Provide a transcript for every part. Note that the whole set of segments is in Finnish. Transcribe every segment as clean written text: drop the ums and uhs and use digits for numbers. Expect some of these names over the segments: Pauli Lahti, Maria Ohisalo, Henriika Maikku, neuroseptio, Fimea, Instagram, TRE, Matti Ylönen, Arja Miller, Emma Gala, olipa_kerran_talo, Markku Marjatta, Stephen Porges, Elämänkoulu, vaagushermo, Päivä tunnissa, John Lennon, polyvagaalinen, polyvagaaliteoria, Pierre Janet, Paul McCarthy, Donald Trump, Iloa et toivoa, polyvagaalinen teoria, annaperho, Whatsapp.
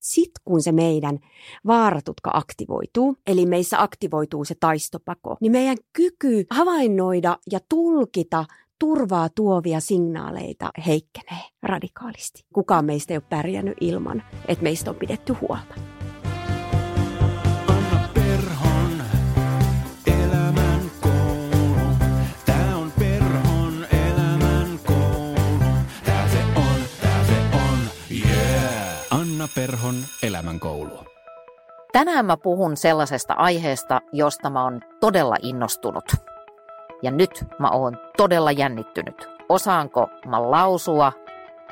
Sitten kun se meidän vaaratutka aktivoituu, eli meissä aktivoituu se taistopako, niin meidän kyky havainnoida ja tulkita turvaa tuovia signaaleita heikkenee radikaalisti. Kukaan meistä ei ole pärjännyt ilman, että meistä on pidetty huolta. Perhon elämänkoulua. Tänään mä puhun sellaisesta aiheesta, josta mä oon todella innostunut. Ja nyt mä oon todella jännittynyt. Osaanko mä lausua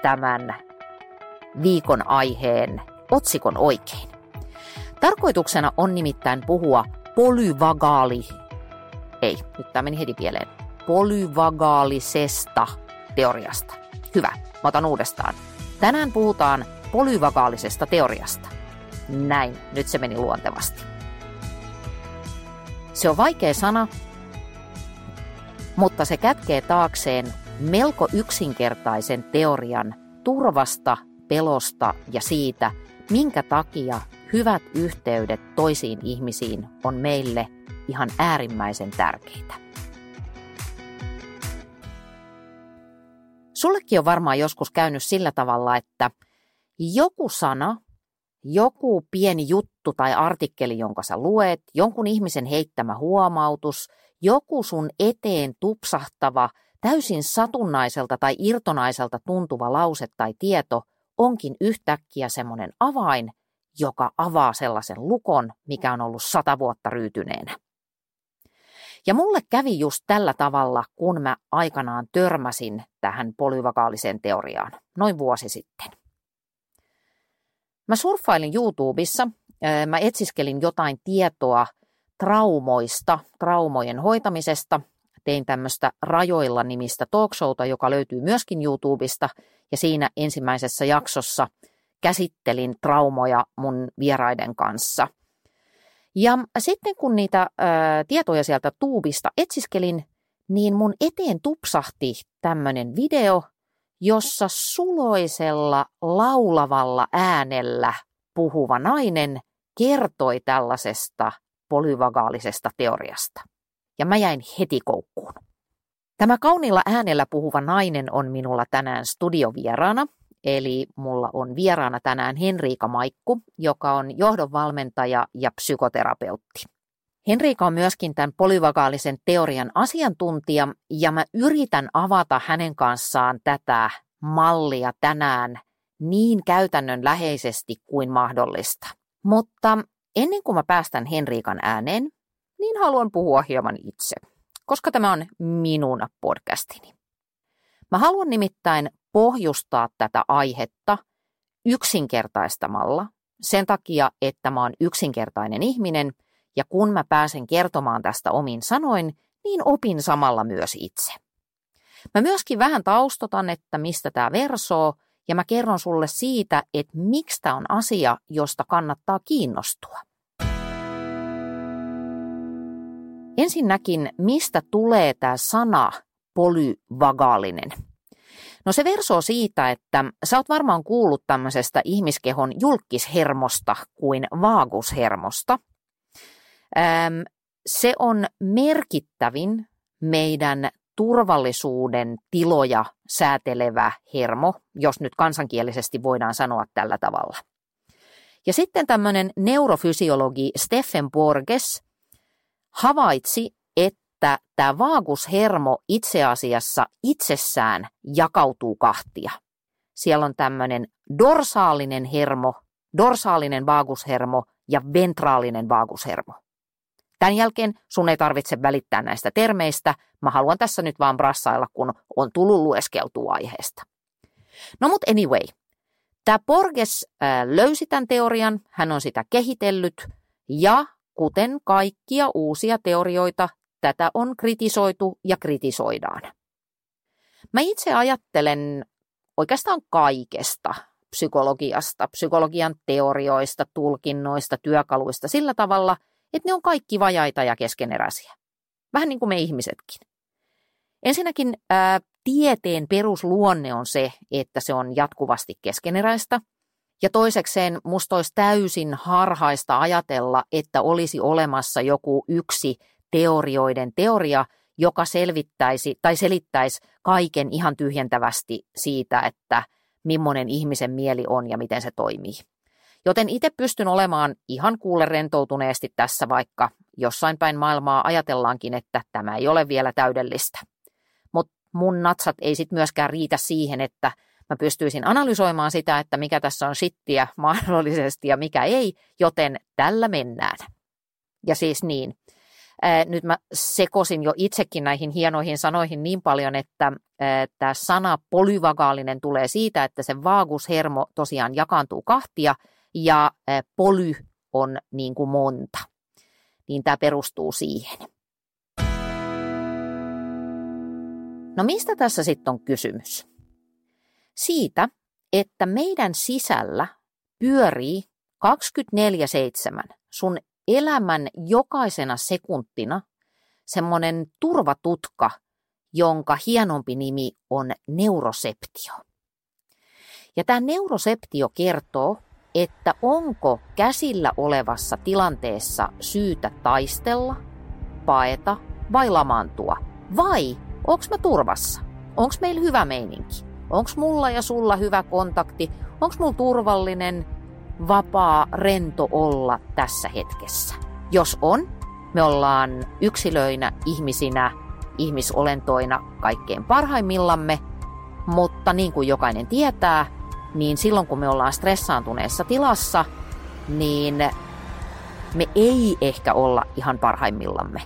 tämän viikon aiheen otsikon oikein? Tarkoituksena on nimittäin puhua polyvagaalisesta teoriasta. Hyvä, mä otan uudestaan. Tänään puhutaan polyvagaalisesta teoriasta. Näin, nyt se meni luontevasti. Se on vaikea sana, mutta se kätkee taakseen melko yksinkertaisen teorian turvasta, pelosta ja siitä, minkä takia hyvät yhteydet toisiin ihmisiin on meille ihan äärimmäisen tärkeitä. Sullekin on varmaan joskus käynyt sillä tavalla, että joku sana, joku pieni juttu tai artikkeli, jonka sä luet, jonkun ihmisen heittämä huomautus, joku sun eteen tupsahtava, täysin satunnaiselta tai irtonaiselta tuntuva lause tai tieto onkin yhtäkkiä semmoinen avain, joka avaa sellaisen lukon, mikä on ollut 100 vuotta ryytyneenä. Ja mulle kävi just tällä tavalla, kun mä aikanaan törmäsin tähän polyvagaaliseen teoriaan, noin vuosi sitten. Mä surffailin YouTubessa, mä etsiskelin jotain tietoa traumoista, traumojen hoitamisesta. Tein tämmöistä Rajoilla-nimistä talkshowta, joka löytyy myöskin YouTubesta. Ja siinä ensimmäisessä jaksossa käsittelin traumoja mun vieraiden kanssa. Ja sitten kun niitä tietoja sieltä tuubista etsiskelin, niin mun eteen tupsahti tämmöinen video, jossa suloisella laulavalla äänellä puhuva nainen kertoi tällaisesta polyvagaalisesta teoriasta. Ja mä jäin heti koukkuun. Tämä kauniilla äänellä puhuva nainen on minulla tänään studiovieraana. Eli mulla on vieraana tänään Henriika Maikku, joka on johdonvalmentaja ja psykoterapeutti. Henriika on myöskin tämän polyvagaalisen teorian asiantuntija, ja mä yritän avata hänen kanssaan tätä mallia tänään niin käytännönläheisesti kuin mahdollista. Mutta ennen kuin mä päästän Henriikan ääneen, niin haluan puhua hieman itse, koska tämä on minun podcastini. Mä haluan nimittäin pohjustaa tätä aihetta yksinkertaistamalla sen takia, että mä oon yksinkertainen ihminen, ja kun mä pääsen kertomaan tästä omin sanoin, niin opin samalla myös itse. Mä myöskin vähän taustotan, että mistä tää versoo, ja mä kerron sulle siitä, että miksi tää on asia, josta kannattaa kiinnostua. Ensinnäkin, mistä tulee tää sana polyvagaalinen? No se versoo siitä, että sä oot varmaan kuullut tämmöisestä ihmiskehon julkkishermosta kuin vaagushermosta. Se on merkittävin meidän turvallisuuden tiloja säätelevä hermo, jos nyt kansankielisesti voidaan sanoa tällä tavalla. Ja sitten tämmöinen neurofysiologi Stephen Porges havaitsi, että tämä vaagushermo itse asiassa itsessään jakautuu kahtia. Siellä on tämmöinen dorsaalinen vaagushermo ja ventraalinen vaagushermo. Tämän jälkeen sun ei tarvitse välittää näistä termeistä. Mä haluan tässä nyt vaan brassailla, kun on tullut lueskeltua aiheesta. No mut anyway, tämä Porges löysi tämän teorian, hän on sitä kehitellyt, ja kuten kaikkia uusia teorioita, tätä on kritisoitu ja kritisoidaan. Mä itse ajattelen oikeastaan kaikesta psykologiasta, psykologian teorioista, tulkinnoista, työkaluista sillä tavalla, että ne on kaikki vajaita ja keskeneräisiä. Vähän niin kuin me ihmisetkin. Ensinnäkin tieteen perusluonne on se, että se on jatkuvasti keskeneräistä. Ja toisekseen musta olisi täysin harhaista ajatella, että olisi olemassa joku yksi teorioiden teoria, joka selvittäisi tai selittäisi kaiken ihan tyhjentävästi siitä, että millainen ihmisen mieli on ja miten se toimii. Joten itse pystyn olemaan ihan kuule rentoutuneesti tässä, vaikka jossain päin maailmaa ajatellaankin, että tämä ei ole vielä täydellistä. Mutta mun natsat ei sit myöskään riitä siihen, että mä pystyisin analysoimaan sitä, että mikä tässä on shittiä mahdollisesti ja mikä ei, joten tällä mennään. Ja siis niin, nyt mä sekosin jo itsekin näihin hienoihin sanoihin niin paljon, että tämä sana polyvagaalinen tulee siitä, että se vaagushermo tosiaan jakaantuu kahtia ja poly on niin kuin monta. Niin tämä perustuu siihen. No mistä tässä sitten on kysymys? Siitä, että meidän sisällä pyörii 24/7 sun elämän jokaisena sekuntina semmoinen turvatutka, jonka hienompi nimi on neuroseptio. Ja tämä neuroseptio kertoo, että onko käsillä olevassa tilanteessa syytä taistella, paeta vai lamaantua, vai onko mä turvassa, onko meillä hyvä meininki, onko mulla ja sulla hyvä kontakti, onko mulla turvallinen, vapaa, rento olla tässä hetkessä. Jos on, me ollaan yksilöinä, ihmisinä, ihmisolentoina kaikkein parhaimmillamme, mutta niin kuin jokainen tietää, niin silloin kun me ollaan stressaantuneessa tilassa, niin me ei ehkä olla ihan parhaimmillamme.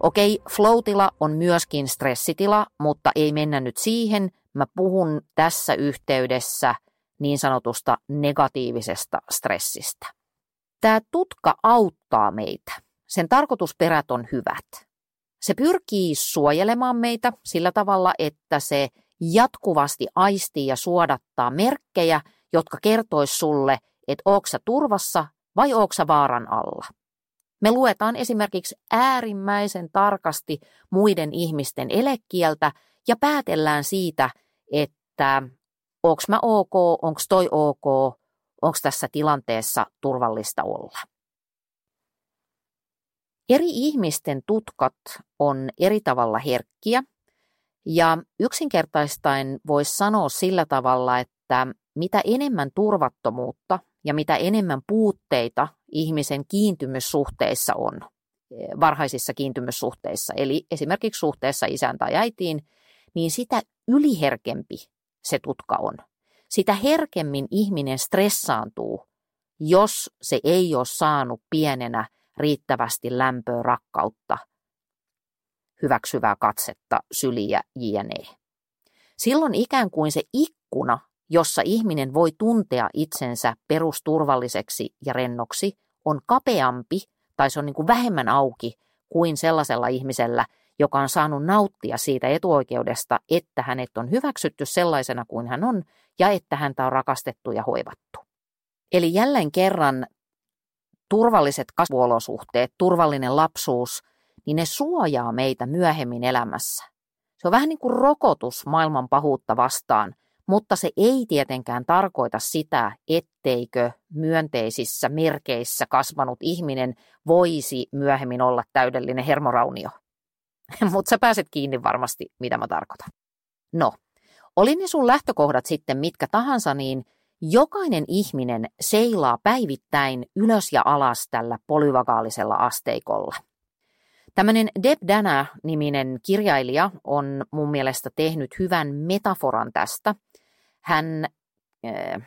Okei, flow-tila on myöskin stressitila, mutta ei mennä nyt siihen. Mä puhun tässä yhteydessä niin sanotusta negatiivisesta stressistä. Tämä tutka auttaa meitä. Sen tarkoitusperät on hyvät. Se pyrkii suojelemaan meitä sillä tavalla, että se jatkuvasti aistii ja suodattaa merkkejä, jotka kertois sulle, että ootko sä turvassa vai ootko sä vaaran alla. Me luetaan esimerkiksi äärimmäisen tarkasti muiden ihmisten elekieltä ja päätellään siitä, että onko mä ok, onko toi ok, onko tässä tilanteessa turvallista olla. Eri ihmisten tutkat on eri tavalla herkkiä ja yksinkertaistaen voisi sanoa sillä tavalla, että mitä enemmän turvattomuutta ja mitä enemmän puutteita ihmisen kiintymyssuhteissa on, varhaisissa kiintymyssuhteissa, eli esimerkiksi suhteessa isään tai äitiin, niin sitä yliherkempi se tutka on. Sitä herkemmin ihminen stressaantuu, jos se ei ole saanut pienenä riittävästi lämpöä, rakkautta, hyväksyvää katsetta, syliä, jne. Silloin ikään kuin se ikkuna, jossa ihminen voi tuntea itsensä perusturvalliseksi ja rennoksi, on kapeampi tai se on niin kuin vähemmän auki kuin sellaisella ihmisellä, joka on saanut nauttia siitä etuoikeudesta, että hänet on hyväksytty sellaisena kuin hän on ja että häntä on rakastettu ja hoivattu. Eli jälleen kerran turvalliset kasvuolosuhteet, turvallinen lapsuus, niin ne suojaa meitä myöhemmin elämässä. Se on vähän niin kuin rokotus maailman pahuutta vastaan, mutta se ei tietenkään tarkoita sitä, etteikö myönteisissä merkeissä kasvanut ihminen voisi myöhemmin olla täydellinen hermoraunio. Mutta sä pääset kiinni varmasti, mitä mä tarkoitan. No, oli ne sun lähtökohdat sitten mitkä tahansa, niin jokainen ihminen seilaa päivittäin ylös ja alas tällä polyvagaalisella asteikolla. Tämmöinen Deb Dana-niminen kirjailija on mun mielestä tehnyt hyvän metaforan tästä.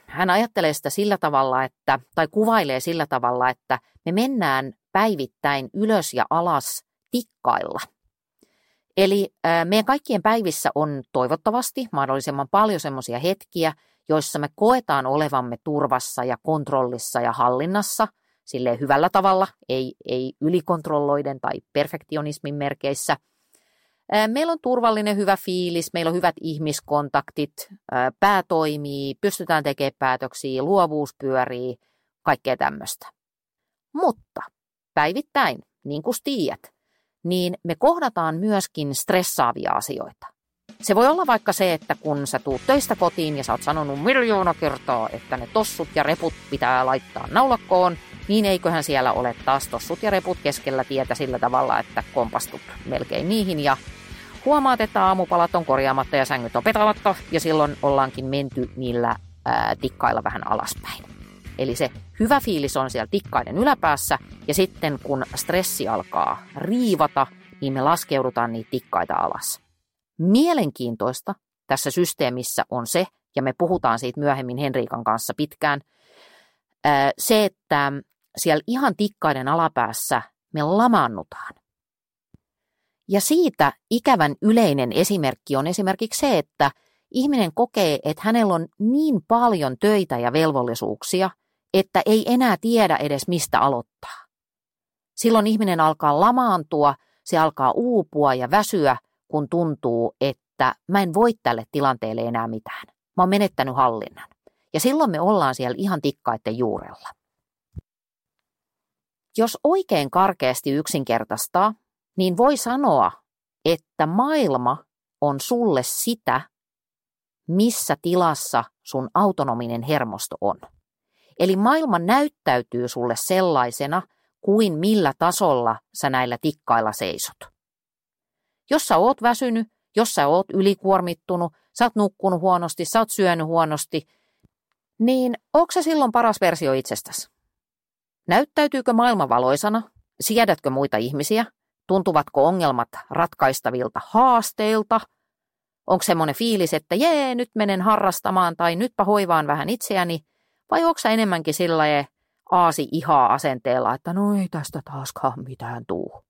Hän ajattelee sitä sillä tavalla, että, tai kuvailee sillä tavalla, että me mennään päivittäin ylös ja alas tikkailla. Eli meidän kaikkien päivissä on toivottavasti mahdollisimman paljon semmoisia hetkiä, joissa me koetaan olevamme turvassa ja kontrollissa ja hallinnassa, silleen hyvällä tavalla, ei ylikontrolloiden tai perfektionismin merkeissä. Meillä on turvallinen hyvä fiilis, meillä on hyvät ihmiskontaktit, pää toimii, pystytään tekemään päätöksiä, luovuus pyörii, kaikkea tämmöistä. Mutta päivittäin, niin kuin tiedät, niin me kohdataan myöskin stressaavia asioita. Se voi olla vaikka se, että kun sä tuut töistä kotiin ja sä oot sanonut 1 miljoona kertaa, että ne tossut ja reput pitää laittaa naulakkoon, niin eiköhän siellä ole taas tossut ja reput keskellä tietä sillä tavalla, että kompastut melkein niihin ja huomaat, että aamupalat on korjaamatta ja sängyt on petalatta ja silloin ollaankin menty niillä tikkailla vähän alaspäin. Eli se hyvä fiilis on siellä tikkaiden yläpäässä ja sitten kun stressi alkaa riivata, niin me laskeudutaan niitä tikkaita alas. Mielenkiintoista tässä systeemissä on se, ja me puhutaan siitä myöhemmin Henriikan kanssa pitkään, se, että siellä ihan tikkaiden alapäässä me lamaannutaan. Ja siitä ikävän yleinen esimerkki on esimerkiksi se, että ihminen kokee, että hänellä on niin paljon töitä ja velvollisuuksia, että ei enää tiedä edes mistä aloittaa. Silloin ihminen alkaa lamaantua, se alkaa uupua ja väsyä, kun tuntuu, että mä en voi tälle tilanteelle enää mitään. Mä oon menettänyt hallinnan. Ja silloin me ollaan siellä ihan tikkaiden juurella. Jos oikein karkeasti yksinkertaistaa, niin voi sanoa, että maailma on sulle sitä, missä tilassa sun autonominen hermosto on. Eli maailma näyttäytyy sulle sellaisena kuin millä tasolla sä näillä tikkailla seisot. Jos sä oot väsynyt, jos sä oot ylikuormittunut, sä oot nukkunut huonosti, sä oot syönyt huonosti, niin ootko sä silloin paras versio itsestäsi? Näyttäytyykö maailma valoisana? Siedätkö muita ihmisiä? Tuntuvatko ongelmat ratkaistavilta haasteilta? Onko semmoinen fiilis, että jee, nyt menen harrastamaan tai nytpä hoivaan vähän itseäni? Vai ootko sä enemmänkin sillainen aasi-ihaa asenteella, että no ei tästä taaskaan mitään tuu?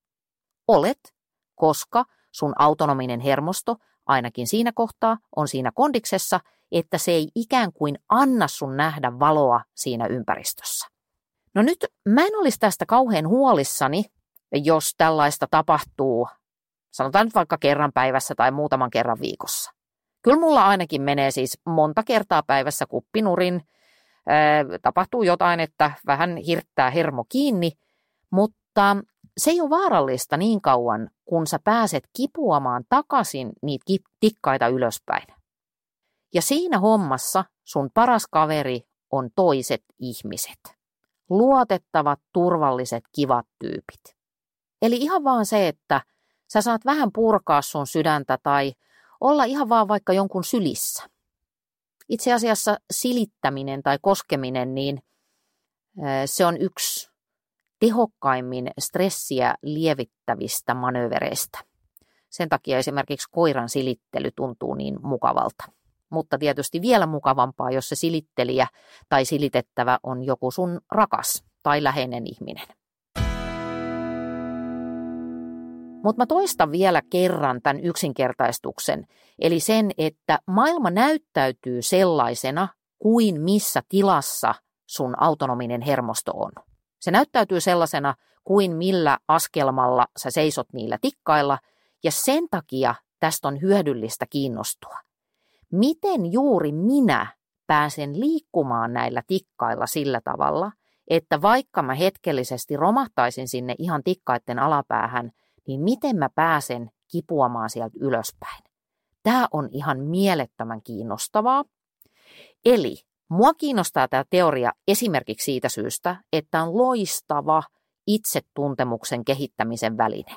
Olet, koska sun autonominen hermosto ainakin siinä kohtaa on siinä kondiksessa, että se ei ikään kuin anna sun nähdä valoa siinä ympäristössä. No nyt mä en olisi tästä kauhean huolissani, jos tällaista tapahtuu, sanotaan nyt vaikka kerran päivässä tai muutaman kerran viikossa. Kyllä mulla ainakin menee siis monta kertaa päivässä kuppinurin, tapahtuu jotain, että vähän hirttää hermo kiinni, mutta se ei ole vaarallista niin kauan, kun sä pääset kipuamaan takaisin niitä tikkaita ylöspäin. Ja siinä hommassa sun paras kaveri on toiset ihmiset. Luotettavat, turvalliset, kivat tyypit. Eli ihan vaan se, että sä saat vähän purkaa sun sydäntä tai olla ihan vaan vaikka jonkun sylissä. Itse asiassa silittäminen tai koskeminen, niin se on yksi tehokkaimmin stressiä lievittävistä manöövereistä. Sen takia esimerkiksi koiran silittely tuntuu niin mukavalta. Mutta tietysti vielä mukavampaa, jos se silittelijä tai silitettävä on joku sun rakas tai läheinen ihminen. Mutta mä toistan vielä kerran tämän yksinkertaistuksen, eli sen, että maailma näyttäytyy sellaisena kuin missä tilassa sun autonominen hermosto on. Se näyttäytyy sellaisena kuin millä askelmalla sä seisot niillä tikkailla, ja sen takia tästä on hyödyllistä kiinnostua. Miten juuri minä pääsen liikkumaan näillä tikkailla sillä tavalla, että vaikka mä hetkellisesti romahtaisin sinne ihan tikkaiden alapäähän, niin miten mä pääsen kipuamaan sieltä ylöspäin? Tämä on ihan mielettömän kiinnostavaa. Eli mua kiinnostaa tämä teoria esimerkiksi siitä syystä, että on loistava itsetuntemuksen kehittämisen väline.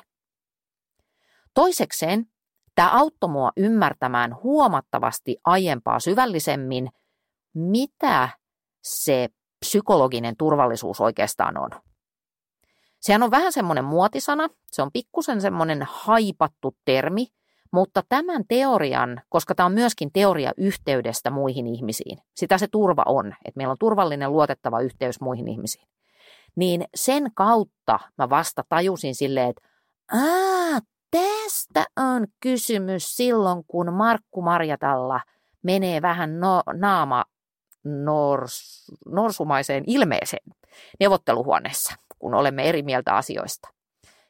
Toisekseen tämä auttoi mua ymmärtämään huomattavasti aiempaa syvällisemmin, mitä se psykologinen turvallisuus oikeastaan on. Sehän on vähän semmoinen muotisana, se on pikkusen semmoinen haipattu termi, mutta tämän teorian, koska tämä on myöskin teoria yhteydestä muihin ihmisiin, sitä se turva on, että meillä on turvallinen luotettava yhteys muihin ihmisiin, niin sen kautta mä vasta tajusin silleen, että tästä on kysymys silloin, kun Markku Marjatalla menee vähän naama norsumaiseen ilmeeseen neuvotteluhuoneessa, kun olemme eri mieltä asioista.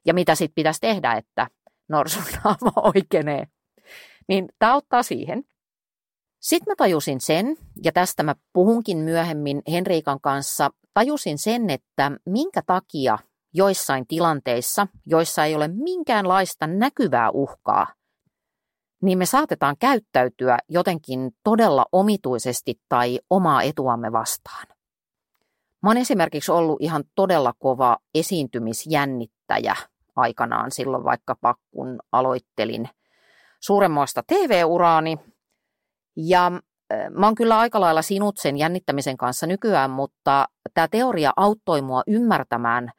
Ja mitä sitten pitäisi tehdä, että norsun naama oikeenee. Niin tämä auttaa siihen. Sitten mä tajusin sen, ja tästä mä puhunkin myöhemmin Henriikan kanssa, tajusin sen, että minkä takia joissain tilanteissa, joissa ei ole minkäänlaista näkyvää uhkaa, niin me saatetaan käyttäytyä jotenkin todella omituisesti tai omaa etuamme vastaan. Mä oon esimerkiksi ollut ihan todella kova esiintymisjännittäjä aikanaan silloin vaikkapa, kun aloittelin suuremmoista TV-uraani. Ja mä oon kyllä aika lailla sinut sen jännittämisen kanssa nykyään, mutta tämä teoria auttoi mua ymmärtämään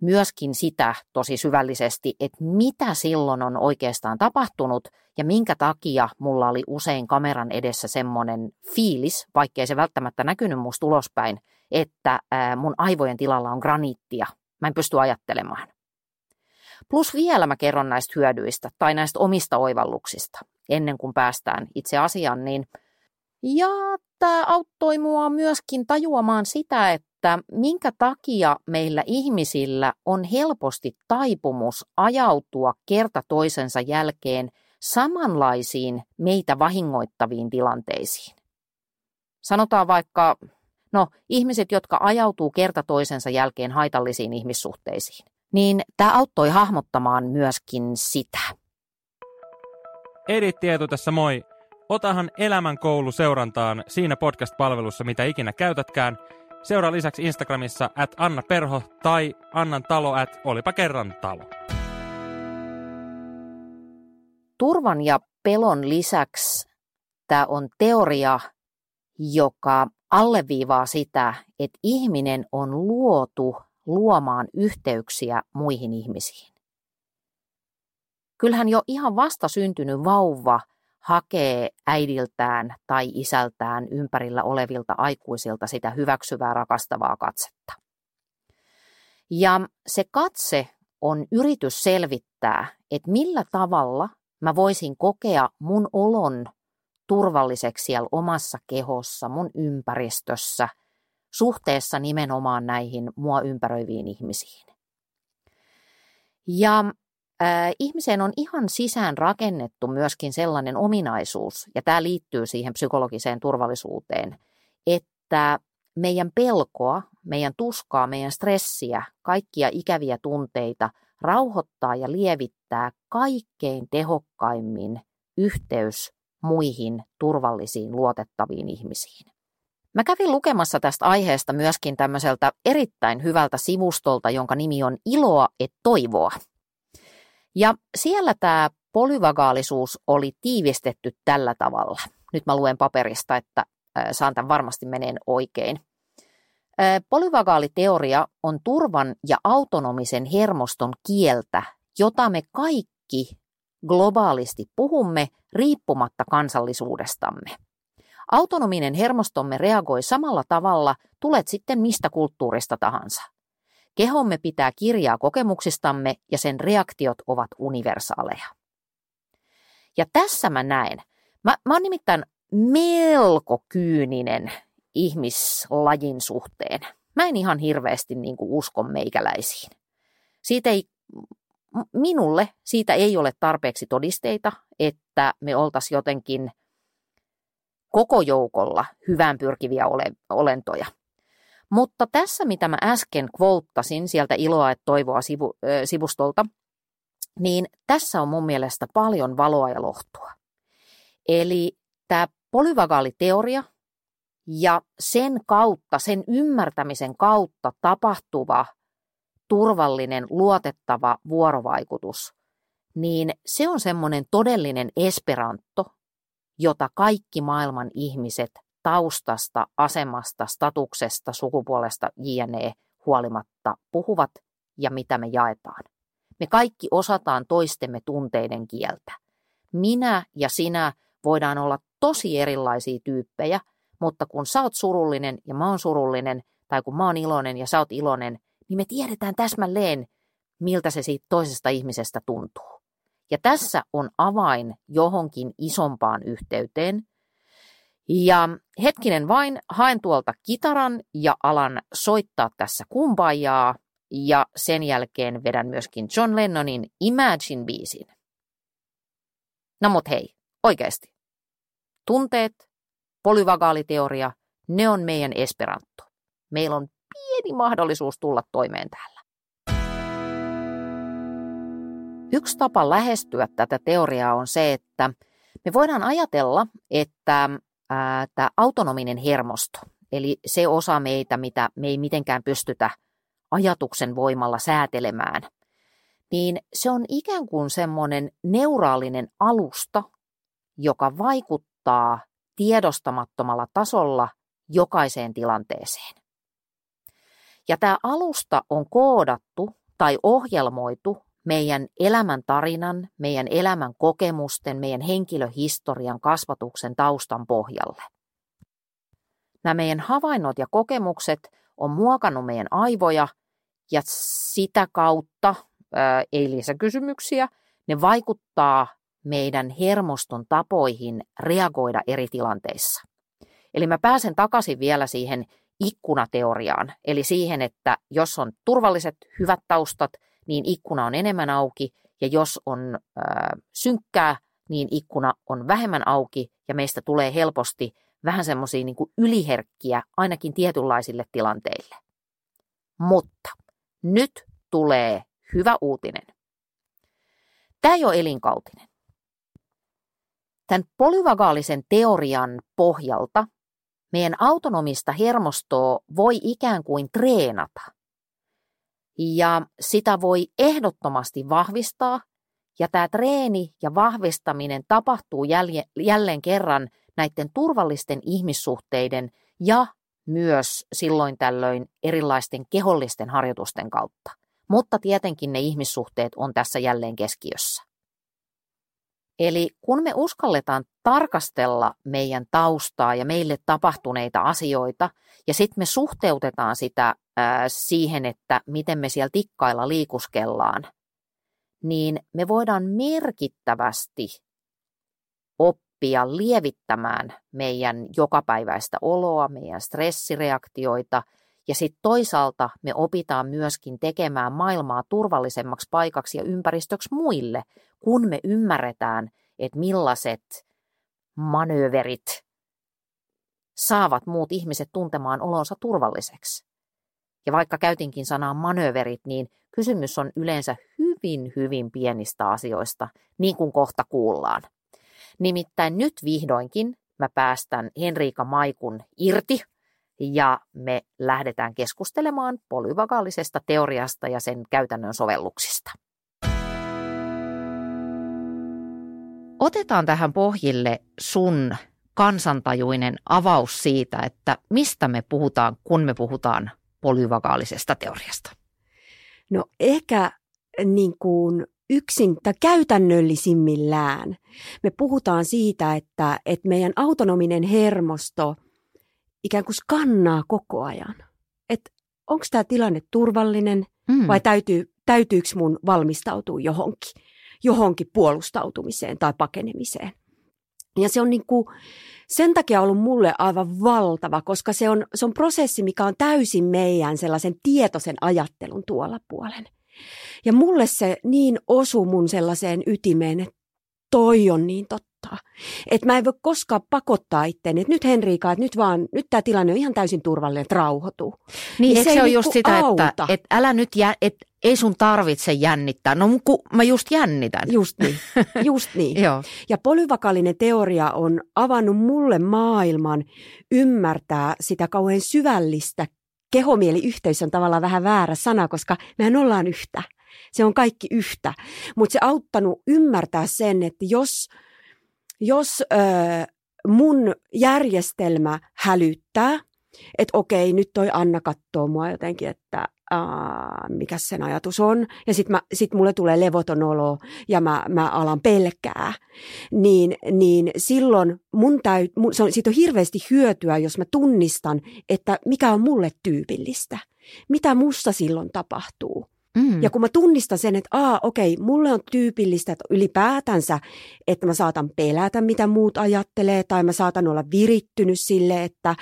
myöskin sitä tosi syvällisesti, että mitä silloin on oikeastaan tapahtunut ja minkä takia mulla oli usein kameran edessä semmoinen fiilis, vaikkei se välttämättä näkynyt musta ulospäin, että mun aivojen tilalla on graniittia. Mä en pysty ajattelemaan. Plus vielä mä kerron näistä hyödyistä tai näistä omista oivalluksista ennen kuin päästään itse asiaan. Niin ja tämä auttoi mua myöskin tajuamaan sitä, että minkä takia meillä ihmisillä on helposti taipumus ajautua kerta toisensa jälkeen samanlaisiin meitä vahingoittaviin tilanteisiin. Sanotaan vaikka, ihmiset, jotka ajautuu kerta toisensa jälkeen haitallisiin ihmissuhteisiin, niin tämä auttoi hahmottamaan myöskin sitä. Edit Tieto tässä moi. Otahan Elämän koulu seurantaan siinä podcast-palvelussa, mitä ikinä käytätkään. Seuraa lisäksi Instagramissa @annaperho tai annan_talo @olipakerrantalo. Turvan ja pelon lisäksi tämä on teoria, joka alleviivaa sitä, että ihminen on luotu luomaan yhteyksiä muihin ihmisiin. Kyllähän jo ihan vasta syntynyt vauva hakee äidiltään tai isältään ympärillä olevilta aikuisilta sitä hyväksyvää, rakastavaa katsetta. Ja se katse on yritys selvittää, että millä tavalla mä voisin kokea mun olon turvalliseksi siellä omassa kehossa, mun ympäristössä, suhteessa nimenomaan näihin mua ympäröiviin ihmisiin. Ja ihmiseen on ihan sisään rakennettu myöskin sellainen ominaisuus, ja tämä liittyy siihen psykologiseen turvallisuuteen, että meidän pelkoa, meidän tuskaa, meidän stressiä, kaikkia ikäviä tunteita rauhoittaa ja lievittää kaikkein tehokkaimmin yhteys muihin turvallisiin, luotettaviin ihmisiin. Mä kävin lukemassa tästä aiheesta myöskin tämmöiseltä erittäin hyvältä sivustolta, jonka nimi on Iloa et toivoa. Ja siellä tämä polyvagaalisuus oli tiivistetty tällä tavalla. Nyt mä luen paperista, että saan tämän varmasti meneen oikein. Polyvagaaliteoria on turvan ja autonomisen hermoston kieltä, jota me kaikki globaalisti puhumme riippumatta kansallisuudestamme. Autonominen hermostomme reagoi samalla tavalla, tulet sitten mistä kulttuurista tahansa. Kehomme pitää kirjaa kokemuksistamme ja sen reaktiot ovat universaaleja. Ja tässä mä näen. Mä oon nimittäin melko kyyninen ihmislajin suhteen. Mä en ihan hirveästi usko meikäläisiin. Siitä ei ole tarpeeksi todisteita, että me oltaisiin jotenkin koko joukolla hyvään pyrkiviä olentoja. Mutta tässä, mitä mä äsken quottasin sieltä Iloa et toivoa sivustolta, niin tässä on mun mielestä paljon valoa ja lohtua. Eli tämä polyvagaaliteoria ja sen kautta, sen ymmärtämisen kautta tapahtuva turvallinen, luotettava vuorovaikutus, niin se on semmoinen todellinen esperanto, jota kaikki maailman ihmiset taustasta, asemasta, statuksesta, sukupuolesta, jne. Huolimatta puhuvat ja mitä me jaetaan. Me kaikki osataan toistemme tunteiden kieltä. Minä ja sinä voidaan olla tosi erilaisia tyyppejä, mutta kun sä oot surullinen ja mä oon surullinen, tai kun mä oon iloinen ja sä oot iloinen, niin me tiedetään täsmälleen, miltä se siitä toisesta ihmisestä tuntuu. Ja tässä on avain johonkin isompaan yhteyteen. Ja hetkinen vain, haen tuolta kitaran ja alan soittaa tässä kumbajaa ja sen jälkeen vedän myöskin John Lennonin Imagine-biisin. No mut hei, oikeesti. Tunteet, polyvagaaliteoria, ne on meidän esperanto. Meillä on pieni mahdollisuus tulla toimeen täällä. Yksi tapa lähestyä tätä teoriaa on se, että Me voidaan ajatella, että tämä autonominen hermosto, eli se osa meitä, mitä me ei mitenkään pystytä ajatuksen voimalla säätelemään, niin se on ikään kuin semmoinen neuraalinen alusta, joka vaikuttaa tiedostamattomalla tasolla jokaiseen tilanteeseen. Ja tämä alusta on koodattu tai ohjelmoitu meidän elämäntarinan, meidän elämän kokemusten, meidän henkilöhistorian, kasvatuksen taustan pohjalle. Nämä meidän havainnot ja kokemukset on muokannut meidän aivoja ja sitä kautta, ei lisäkysymyksiä, ne vaikuttaa meidän hermoston tapoihin reagoida eri tilanteissa. Eli mä pääsen takaisin vielä siihen ikkunateoriaan, eli siihen, että jos on turvalliset, hyvät taustat, niin ikkuna on enemmän auki, ja jos on synkkää, niin ikkuna on vähemmän auki, ja meistä tulee helposti vähän semmoisia niin kuin yliherkkiä ainakin tietynlaisille tilanteille. Mutta nyt tulee hyvä uutinen. Tämä ei ole elinkautinen. Tämän polyvagaalisen teorian pohjalta meidän autonomista hermostoa voi ikään kuin treenata. Ja sitä voi ehdottomasti vahvistaa. Ja tämä treeni ja vahvistaminen tapahtuu jälleen kerran näiden turvallisten ihmissuhteiden ja myös silloin tällöin erilaisten kehollisten harjoitusten kautta. Mutta tietenkin ne ihmissuhteet on tässä jälleen keskiössä. Eli kun me uskalletaan tarkastella meidän taustaa ja meille tapahtuneita asioita, ja sitten me suhteutetaan sitä siihen, että miten me siellä tikkailla liikuskellaan, niin me voidaan merkittävästi oppia lievittämään meidän jokapäiväistä oloa, meidän stressireaktioita, ja sitten toisaalta me opitaan myöskin tekemään maailmaa turvallisemmaksi paikaksi ja ympäristöksi muille, kun me ymmärretään, että millaiset manööverit saavat muut ihmiset tuntemaan olonsa turvalliseksi. Ja vaikka käytinkin sanaa manööverit, niin kysymys on yleensä hyvin, hyvin pienistä asioista, niin kuin kohta kuullaan. Nimittäin nyt vihdoinkin mä päästän Henriika Maikun irti. Ja me lähdetään keskustelemaan polyvagaalisesta teoriasta ja sen käytännön sovelluksista. Otetaan tähän pohjille sun kansantajuinen avaus siitä, että mistä me puhutaan, kun me puhutaan polyvagaalisesta teoriasta. No ehkä niin kuin käytännöllisimmillään me puhutaan siitä, että meidän autonominen hermosto ikään kuin skannaa koko ajan, että onko tämä tilanne turvallinen vai täytyykö mun valmistautua johonkin puolustautumiseen tai pakenemiseen. Ja se on niin kuin, sen takia ollut mulle aivan valtava, koska se on prosessi, mikä on täysin meidän sellaisen tietoisen ajattelun tuolla puolen. Ja mulle se niin osui mun sellaiseen ytimeen, että toi on niin totta. Että mä en voi koskaan pakottaa itseäni, että nyt Henriika, että nyt tämä tilanne on ihan täysin turvallinen, että rauhoituu. Niin, eikö se ole just sitä, että älä nyt, ei sun tarvitse jännittää. No kun mä just jännitän. Just niin. Ja polyvagaalinen teoria on avannut mulle maailman ymmärtää sitä kauhean syvällistä. Kehomieliyhteys on tavallaan vähän väärä sana, koska mehän ollaan yhtä. Se on kaikki yhtä. Mutta se auttanut ymmärtää sen, että jos mun järjestelmä hälyttää, että okei, nyt toi Anna katsoo mua jotenkin, että mikä sen ajatus on, ja sit mulle tulee levoton olo ja mä alan pelkää, niin silloin siitä on hirveästi hyötyä, jos mä tunnistan, että mikä on mulle tyypillistä, mitä musta silloin tapahtuu. Ja kun mä tunnistan sen, että mulle on tyypillistä että ylipäätänsä, että mä saatan pelätä, mitä muut ajattelee, tai mä saatan olla virittynyt sille, että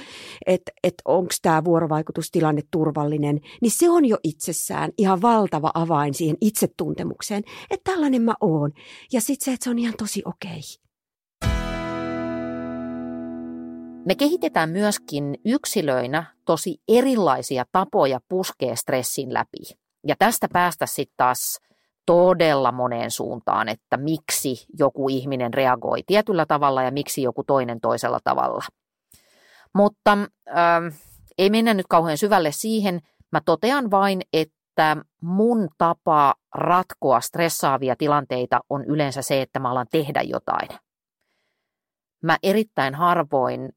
onko tämä vuorovaikutustilanne turvallinen, niin se on jo itsessään ihan valtava avain siihen itsetuntemukseen, että tällainen mä oon. Ja sitten se, että se on ihan tosi okei. Me kehitetään myöskin yksilöinä tosi erilaisia tapoja puskea stressin läpi. Ja tästä päästä sitten taas todella moneen suuntaan, että miksi joku ihminen reagoi tietyllä tavalla ja miksi joku toinen toisella tavalla. Mutta ei mennä nyt kauhean syvälle siihen. Mä totean vain, että mun tapa ratkoa stressaavia tilanteita on yleensä se, että mä alan tehdä jotain. Mä erittäin harvoin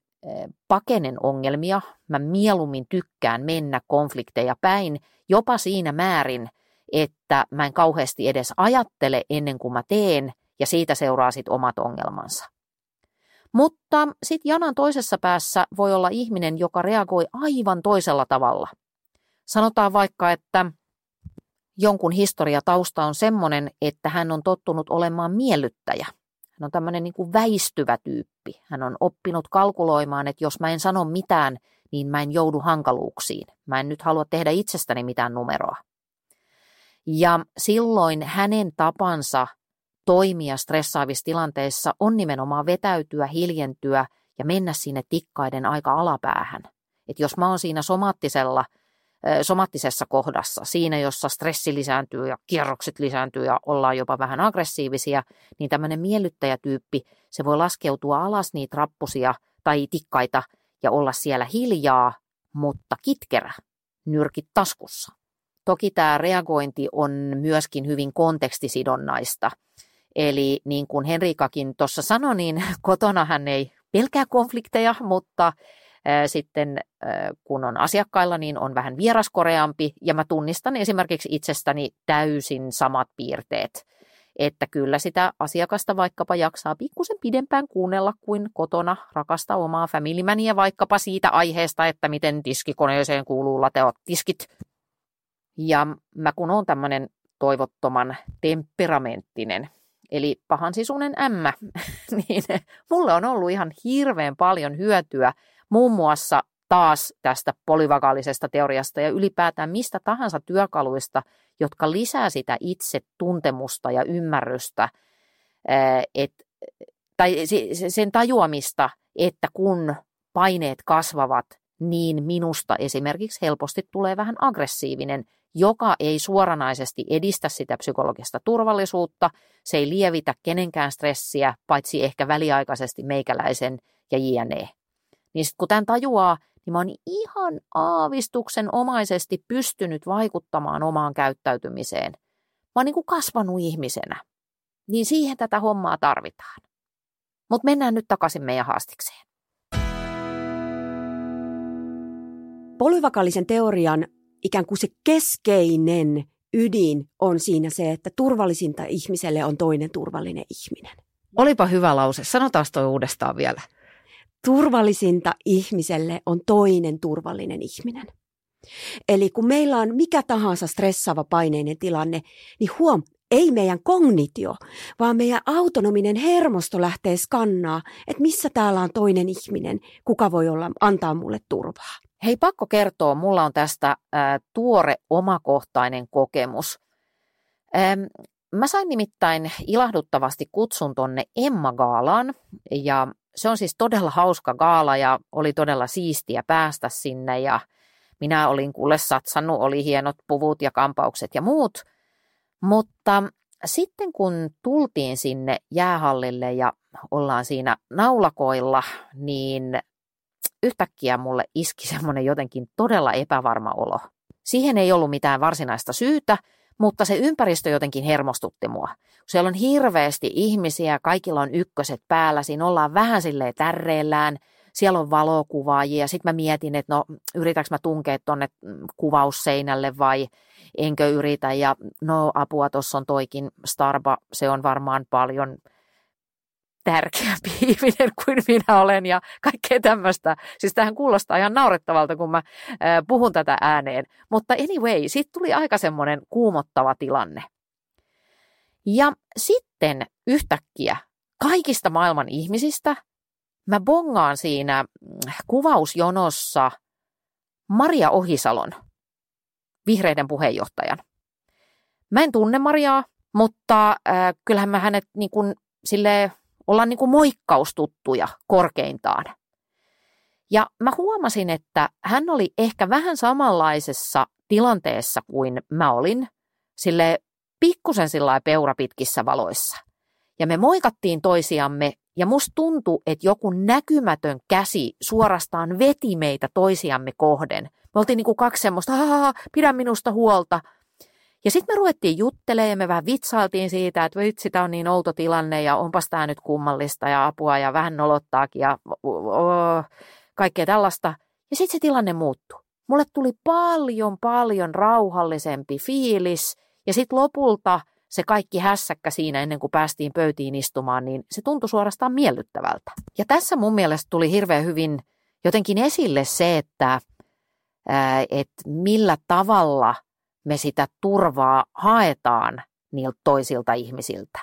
pakenen ongelmia. Mä mieluummin tykkään mennä konflikteja päin, jopa siinä määrin, että mä en kauheasti edes ajattele ennen kuin mä teen, ja siitä seuraa sit omat ongelmansa. Mutta sit janan toisessa päässä voi olla ihminen, joka reagoi aivan toisella tavalla. Sanotaan vaikka, että jonkun historiatausta on semmoinen, että hän on tottunut olemaan miellyttäjä. Hän on tämmöinen niin kuin väistyvä tyyppi. Hän on oppinut kalkuloimaan, että jos mä en sano mitään, niin mä en joudu hankaluuksiin. Mä en nyt halua tehdä itsestäni mitään numeroa. Ja silloin hänen tapansa toimia stressaavissa tilanteissa on nimenomaan vetäytyä, hiljentyä ja mennä sinne tikkaiden aika alapäähän. Et jos mä oon siinä somaattisessa kohdassa, siinä jossa stressi lisääntyy ja kierrokset lisääntyy ja ollaan jopa vähän aggressiivisia, niin tämmöinen miellyttäjätyyppi, se voi laskeutua alas niitä rappusia tai tikkaita ja olla siellä hiljaa, mutta kitkerä, nyrkit taskussa. Toki tämä reagointi on myöskin hyvin kontekstisidonnaista. Eli niin kuin Henriikakin tuossa sanoi, niin kotona hän ei pelkää konflikteja, mutta sitten kun on asiakkailla, niin on vähän vieraskoreampi. Ja mä tunnistan esimerkiksi itsestäni täysin samat piirteet. Että kyllä sitä asiakasta vaikkapa jaksaa pikkusen pidempään kuunnella kuin kotona rakasta omaa familymania vaikkapa siitä aiheesta, että miten tiskikoneeseen kuuluu lateot tiskit. Ja mä kun oon tämmöinen toivottoman temperamenttinen, eli pahansisuinen ämmä, niin mulle on ollut ihan hirveän paljon hyötyä muun muassa taas tästä polyvagaalisesta teoriasta ja ylipäätään mistä tahansa työkaluista, jotka lisää sitä itse tuntemusta ja ymmärrystä, tai sen tajuamista, että kun paineet kasvavat, niin minusta esimerkiksi helposti tulee vähän aggressiivinen, joka ei suoranaisesti edistä sitä psykologista turvallisuutta, se ei lievitä kenenkään stressiä, paitsi ehkä väliaikaisesti meikäläisen ja jne. Niin sit kun tämän tajuaa, niin mä oon ihan aavistuksenomaisesti pystynyt vaikuttamaan omaan käyttäytymiseen. Mä oon niin kuin kasvanut ihmisenä, niin siihen tätä hommaa tarvitaan. Mutta mennään nyt takaisin meidän haastikseen. Polyvagaalisen teorian ikään kuin se keskeinen ydin on siinä se, että turvallisinta ihmiselle on toinen turvallinen ihminen. Olipa hyvä lause. Sanotaan toi uudestaan vielä. Turvallisinta ihmiselle on toinen turvallinen ihminen. Eli kun meillä on mikä tahansa stressaava paineinen tilanne, niin huom, ei meidän kognitio, vaan meidän autonominen hermosto lähtee skannaa, että missä täällä on toinen ihminen, kuka voi olla, antaa mulle turvaa. Hei, pakko kertoa, mulla on tästä tuore omakohtainen kokemus. Mä sain nimittäin ilahduttavasti kutsun tonne Emma Galaan ja se on siis todella hauska gaala ja oli todella siistiä päästä sinne ja minä olin kuule satsannut, oli hienot puvut ja kampaukset ja muut. Mutta sitten kun tultiin sinne jäähallille ja ollaan siinä naulakoilla, niin yhtäkkiä mulle iski semmoinen jotenkin todella epävarma olo. Siihen ei ollut mitään varsinaista syytä, mutta se ympäristö jotenkin hermostutti mua. Siellä on hirveästi ihmisiä, kaikilla on ykköset päällä, siinä ollaan vähän silleen tärreillään, siellä on valokuvaajia. Sitten mä mietin, että no yritänkö mä tunkea tonne kuvausseinälle vai enkö yritä. Ja no apua, tuossa on toikin starba, se on varmaan paljon tärkeämpi ihminen kuin minä olen ja kaikkea tämmöistä. Siis tämähän kuulostaa ihan naurettavalta, kun mä puhun tätä ääneen. Mutta anyway, siitä tuli aika semmoinen kuumottava tilanne. Ja sitten yhtäkkiä kaikista maailman ihmisistä mä bongaan siinä kuvausjonossa Maria Ohisalon, vihreiden puheenjohtajan. Mä en tunne Mariaa, mutta kyllähän mä hänet niin kuin silleen ollaan niin kuin moikkaustuttuja korkeintaan. Ja mä huomasin, että hän oli ehkä vähän samanlaisessa tilanteessa kuin mä olin. Sille pikkusen sillä peurapitkissä valoissa. Ja me moikattiin toisiamme ja musta tuntui, että joku näkymätön käsi suorastaan veti meitä toisiamme kohden. Me oltiin niinku kaksi semmoista, pidä minusta huolta. Ja sitten me ruvettiin juttelemaan ja me vähän vitsailtiin siitä, että vitsi, tämä on niin outo tilanne ja onpas tämä nyt kummallista ja apua ja vähän nolottaakin ja kaikkea tällaista. Ja sitten se tilanne muuttui. Mulle tuli paljon rauhallisempi fiilis ja sitten lopulta se kaikki hässäkkä siinä ennen kuin päästiin pöytiin istumaan, niin se tuntui suorastaan miellyttävältä. Ja tässä mun mielestä tuli hirveän hyvin jotenkin esille se, että millä tavalla me sitä turvaa haetaan niiltä toisilta ihmisiltä.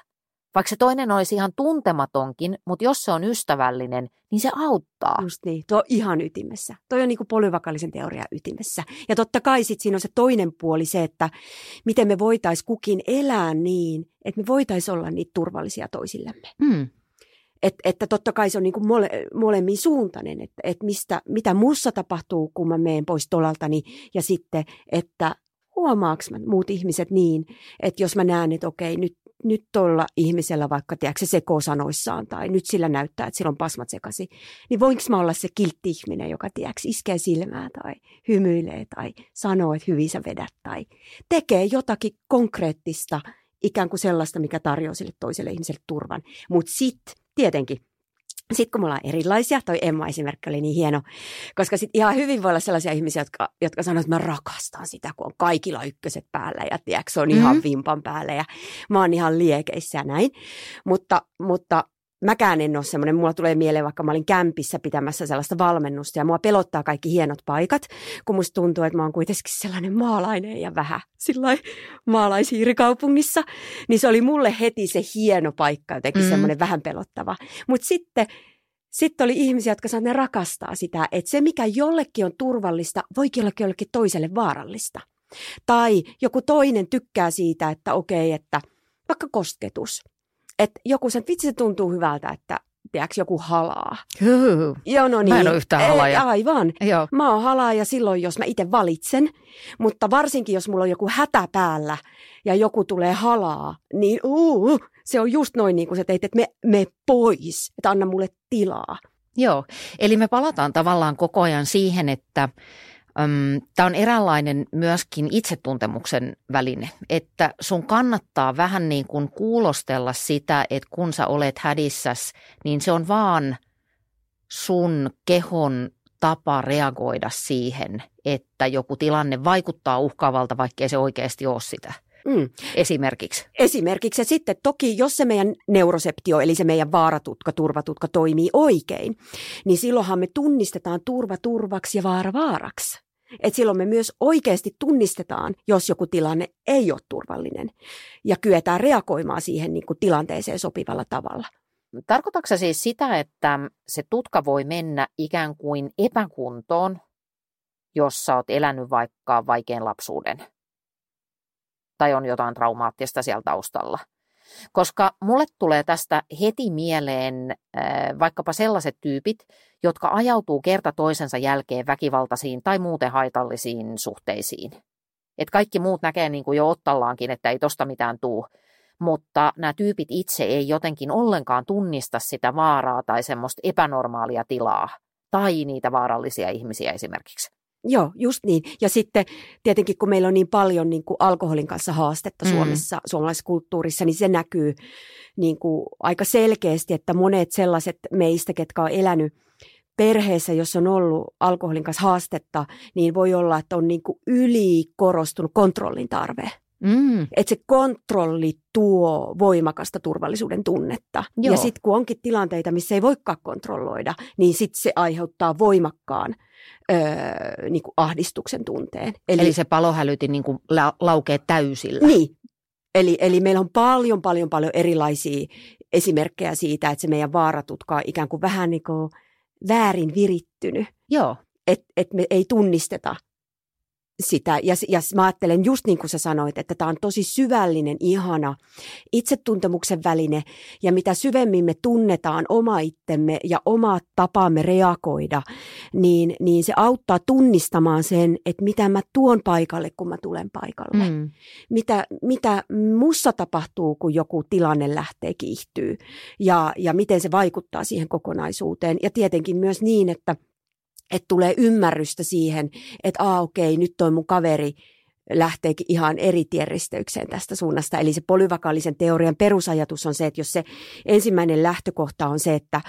Vaikka se toinen olisi ihan tuntematonkin, mutta jos se on ystävällinen, niin se auttaa. Just niin, tuo on ihan ytimessä. Toi on niin kuin polyvagaalisen teorian ytimessä. Ja totta kai sitten siinä on se toinen puoli, se, että miten me voitaisiin kukin elää niin, että me voitaisiin olla niitä turvallisia toisillemme. Mm. Että totta kai se on niin kuin molemmin suuntainen, että mitä mussa tapahtuu, kun mä meen pois tolaltani, ja sitten, että huomaaks mä muut ihmiset niin, että jos mä näen, että okei, nyt tuolla ihmisellä vaikka, tiedätkö, se sekoo sanoissaan tai nyt sillä näyttää, että sillä on pasmat sekasi, niin voinko mä olla se kiltti ihminen, joka, tiedätkö, iskee silmää tai hymyilee tai sanoo, että hyvin sä vedät tai tekee jotakin konkreettista, ikään kuin sellaista, mikä tarjoaa sille toiselle ihmiselle turvan. Mutta sitten tietenkin, sitten kun me ollaan erilaisia, toi Emma-esimerkki oli niin hieno, koska sitten ihan hyvin voi olla sellaisia ihmisiä, jotka sanoo, että mä rakastan sitä, kun on kaikilla ykköset päällä ja tiedätkö, se on ihan vimpan päällä ja mä oon ihan liekeissä ja näin. Mutta mäkään en ole semmoinen, mulla tulee mieleen, vaikka mä olin kämpissä pitämässä sellaista valmennusta ja mua pelottaa kaikki hienot paikat, kun musta tuntuu, että mä oon kuitenkin sellainen maalainen ja vähän sillain maalaishiirikaupungissa, niin se oli mulle heti se hieno paikka, jotenkin semmoinen vähän pelottava. Mutta sitten oli ihmisiä, jotka sanoo, että ne rakastaa sitä, että se mikä jollekin on turvallista, voikin olla jollekin toiselle vaarallista. Tai joku toinen tykkää siitä, että okei, että vaikka kosketus. Että joku sanoo, että vitsi, se tuntuu hyvältä, että tiedätkö, joku halaa. Joo, no niin. Mä en ole yhtään halaaja. Aivan. Joo. Mä oon halaaja silloin, jos mä itse valitsen. Mutta varsinkin, jos mulla on joku hätä päällä ja joku tulee halaa, niin se on just noin niin kuin sä teit, että me pois, että anna mulle tilaa. Joo, eli me palataan tavallaan koko ajan siihen, että tämä on eräänlainen myöskin itsetuntemuksen väline, että sun kannattaa vähän niin kuin kuulostella sitä, että kun sä olet hädissäs, niin se on vaan sun kehon tapa reagoida siihen, että joku tilanne vaikuttaa uhkaavalta, vaikkei se oikeasti ole sitä. Mm. Esimerkiksi. Ja sitten toki, jos se meidän neuroseptio, eli se meidän vaaratutka, turvatutka toimii oikein, niin silloinhan me tunnistetaan turva turvaksi ja vaara vaaraksi. Et silloin me myös oikeasti tunnistetaan, jos joku tilanne ei ole turvallinen ja kyetään reagoimaan siihen niin kuin tilanteeseen sopivalla tavalla. Tarkoitatko sä siis sitä, että se tutka voi mennä ikään kuin epäkuntoon, jos sä oot elänyt vaikka vaikean lapsuuden? Tai on jotain traumaattista siellä taustalla. Koska mulle tulee tästä heti mieleen vaikkapa sellaiset tyypit, jotka ajautuu kerta toisensa jälkeen väkivaltaisiin tai muuten haitallisiin suhteisiin. Et kaikki muut näkee niin kuin jo ottallaankin, että ei tosta mitään tuu. Mutta nämä tyypit itse ei jotenkin ollenkaan tunnista sitä vaaraa tai semmoista epänormaalia tilaa. Tai niitä vaarallisia ihmisiä esimerkiksi. Joo, just niin. Ja sitten tietenkin, kun meillä on niin paljon niin kuin alkoholin kanssa haastetta Suomessa, suomalaisessa kulttuurissa, niin se näkyy niin kuin aika selkeästi, että monet sellaiset meistä, ketkä on elänyt perheessä, jos on ollut alkoholin kanssa haastetta, niin voi olla, että on niin kuin ylikorostunut kontrollin tarve. Että se kontrolli tuo voimakasta turvallisuuden tunnetta. Joo. Ja sitten kun onkin tilanteita, missä ei voikaan kontrolloida, niin sitten se aiheuttaa voimakkaan niin kuin ahdistuksen tunteen. Eli se palohälytin niin kuin laukee täysillä. Niin. Eli meillä on paljon erilaisia esimerkkejä siitä, että se meidän vaaratutka on ikään kuin vähän niin kuin väärin virittynyt. Joo. Että me ei tunnisteta sitä. Ja mä ajattelen just niin kuin sä sanoit, että tämä on tosi syvällinen, ihana itsetuntemuksen väline. Ja mitä syvemmin me tunnetaan oma itsemme ja omaa tapaamme reagoida, niin se auttaa tunnistamaan sen, että mitä mä tuon paikalle, kun mä tulen paikalle. Mm. Mitä mussa tapahtuu, kun joku tilanne lähtee kiihtyy. Ja miten se vaikuttaa siihen kokonaisuuteen. Ja tietenkin myös niin, että tulee ymmärrystä siihen, että okei, nyt toi mun kaveri lähteekin ihan eri tienristeykseen tästä suunnasta. Eli se polyvagaalisen teorian perusajatus on se, että jos se ensimmäinen lähtökohta on se, että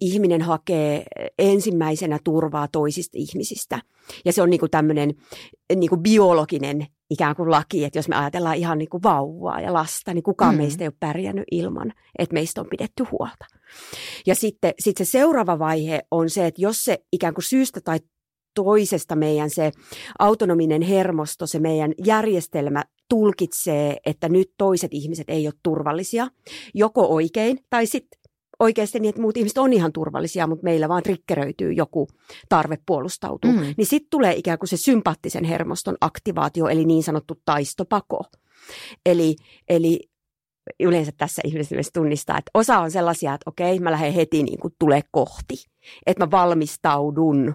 ihminen hakee ensimmäisenä turvaa toisista ihmisistä. Ja se on niin kuin tämmöinen niin kuin biologinen ikään kuin laki, että jos me ajatellaan ihan niin kuin vauvaa ja lasta, niin kukaan meistä ei ole pärjännyt ilman, että meistä on pidetty huolta. Ja sitten se seuraava vaihe on se, että jos se ikään kuin syystä tai toisesta meidän se autonominen hermosto, se meidän järjestelmä tulkitsee, että nyt toiset ihmiset ei ole turvallisia, joko oikein tai sitten oikeasti niin, että muut ihmiset on ihan turvallisia, mutta meillä vaan triggeröityy joku tarve puolustautua. Mm. Niin sitten tulee ikään kuin se sympaattisen hermoston aktivaatio, eli niin sanottu taistopako. Eli yleensä tässä ihmiset tunnistaa, että osa on sellaisia, että okei, mä lähden heti niin kuin tulee kohti, että mä valmistaudun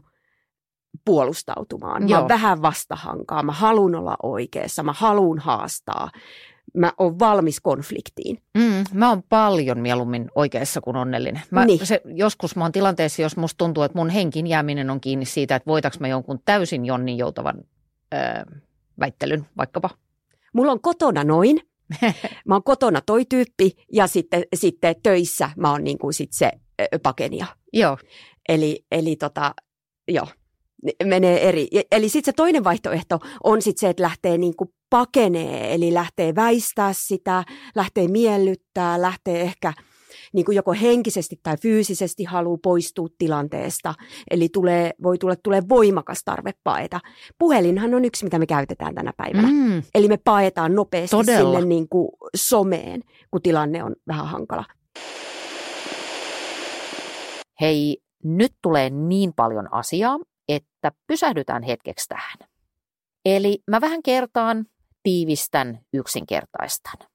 puolustautumaan. Mä oon vähän vastahankaa, mä haluun olla oikeassa, mä haluun haastaa. Mä oon valmis konfliktiin. Mä oon paljon mieluummin oikeassa kuin onnellinen. Joskus mä oon tilanteessa, jos musta tuntuu, että mun henkin jääminen on kiinni siitä, että voitaks mä jonkun täysin jonnin joutavan väittelyn vaikkapa. Mulla on kotona noin. Mä oon kotona toi tyyppi ja sitten töissä mä oon niin kuin sit se pakenija. Joo. Eli menee eri. Eli sitten se toinen vaihtoehto on sitten se, että lähtee niin kuin pakenee, eli lähtee väistää sitä, lähtee miellyttää, lähtee ehkä niin kuin joko henkisesti tai fyysisesti haluaa poistua tilanteesta. Eli voi tulla voimakas tarve paeta. Puhelinhan on yksi, mitä me käytetään tänä päivänä. Eli me paetaan nopeasti sille niin kuin someen, kun tilanne on vähän hankala. Hei, nyt tulee niin paljon asiaa, että pysähdytään hetkeksi tähän. Eli mä vähän kertaan, tiivistän, yksinkertaistan.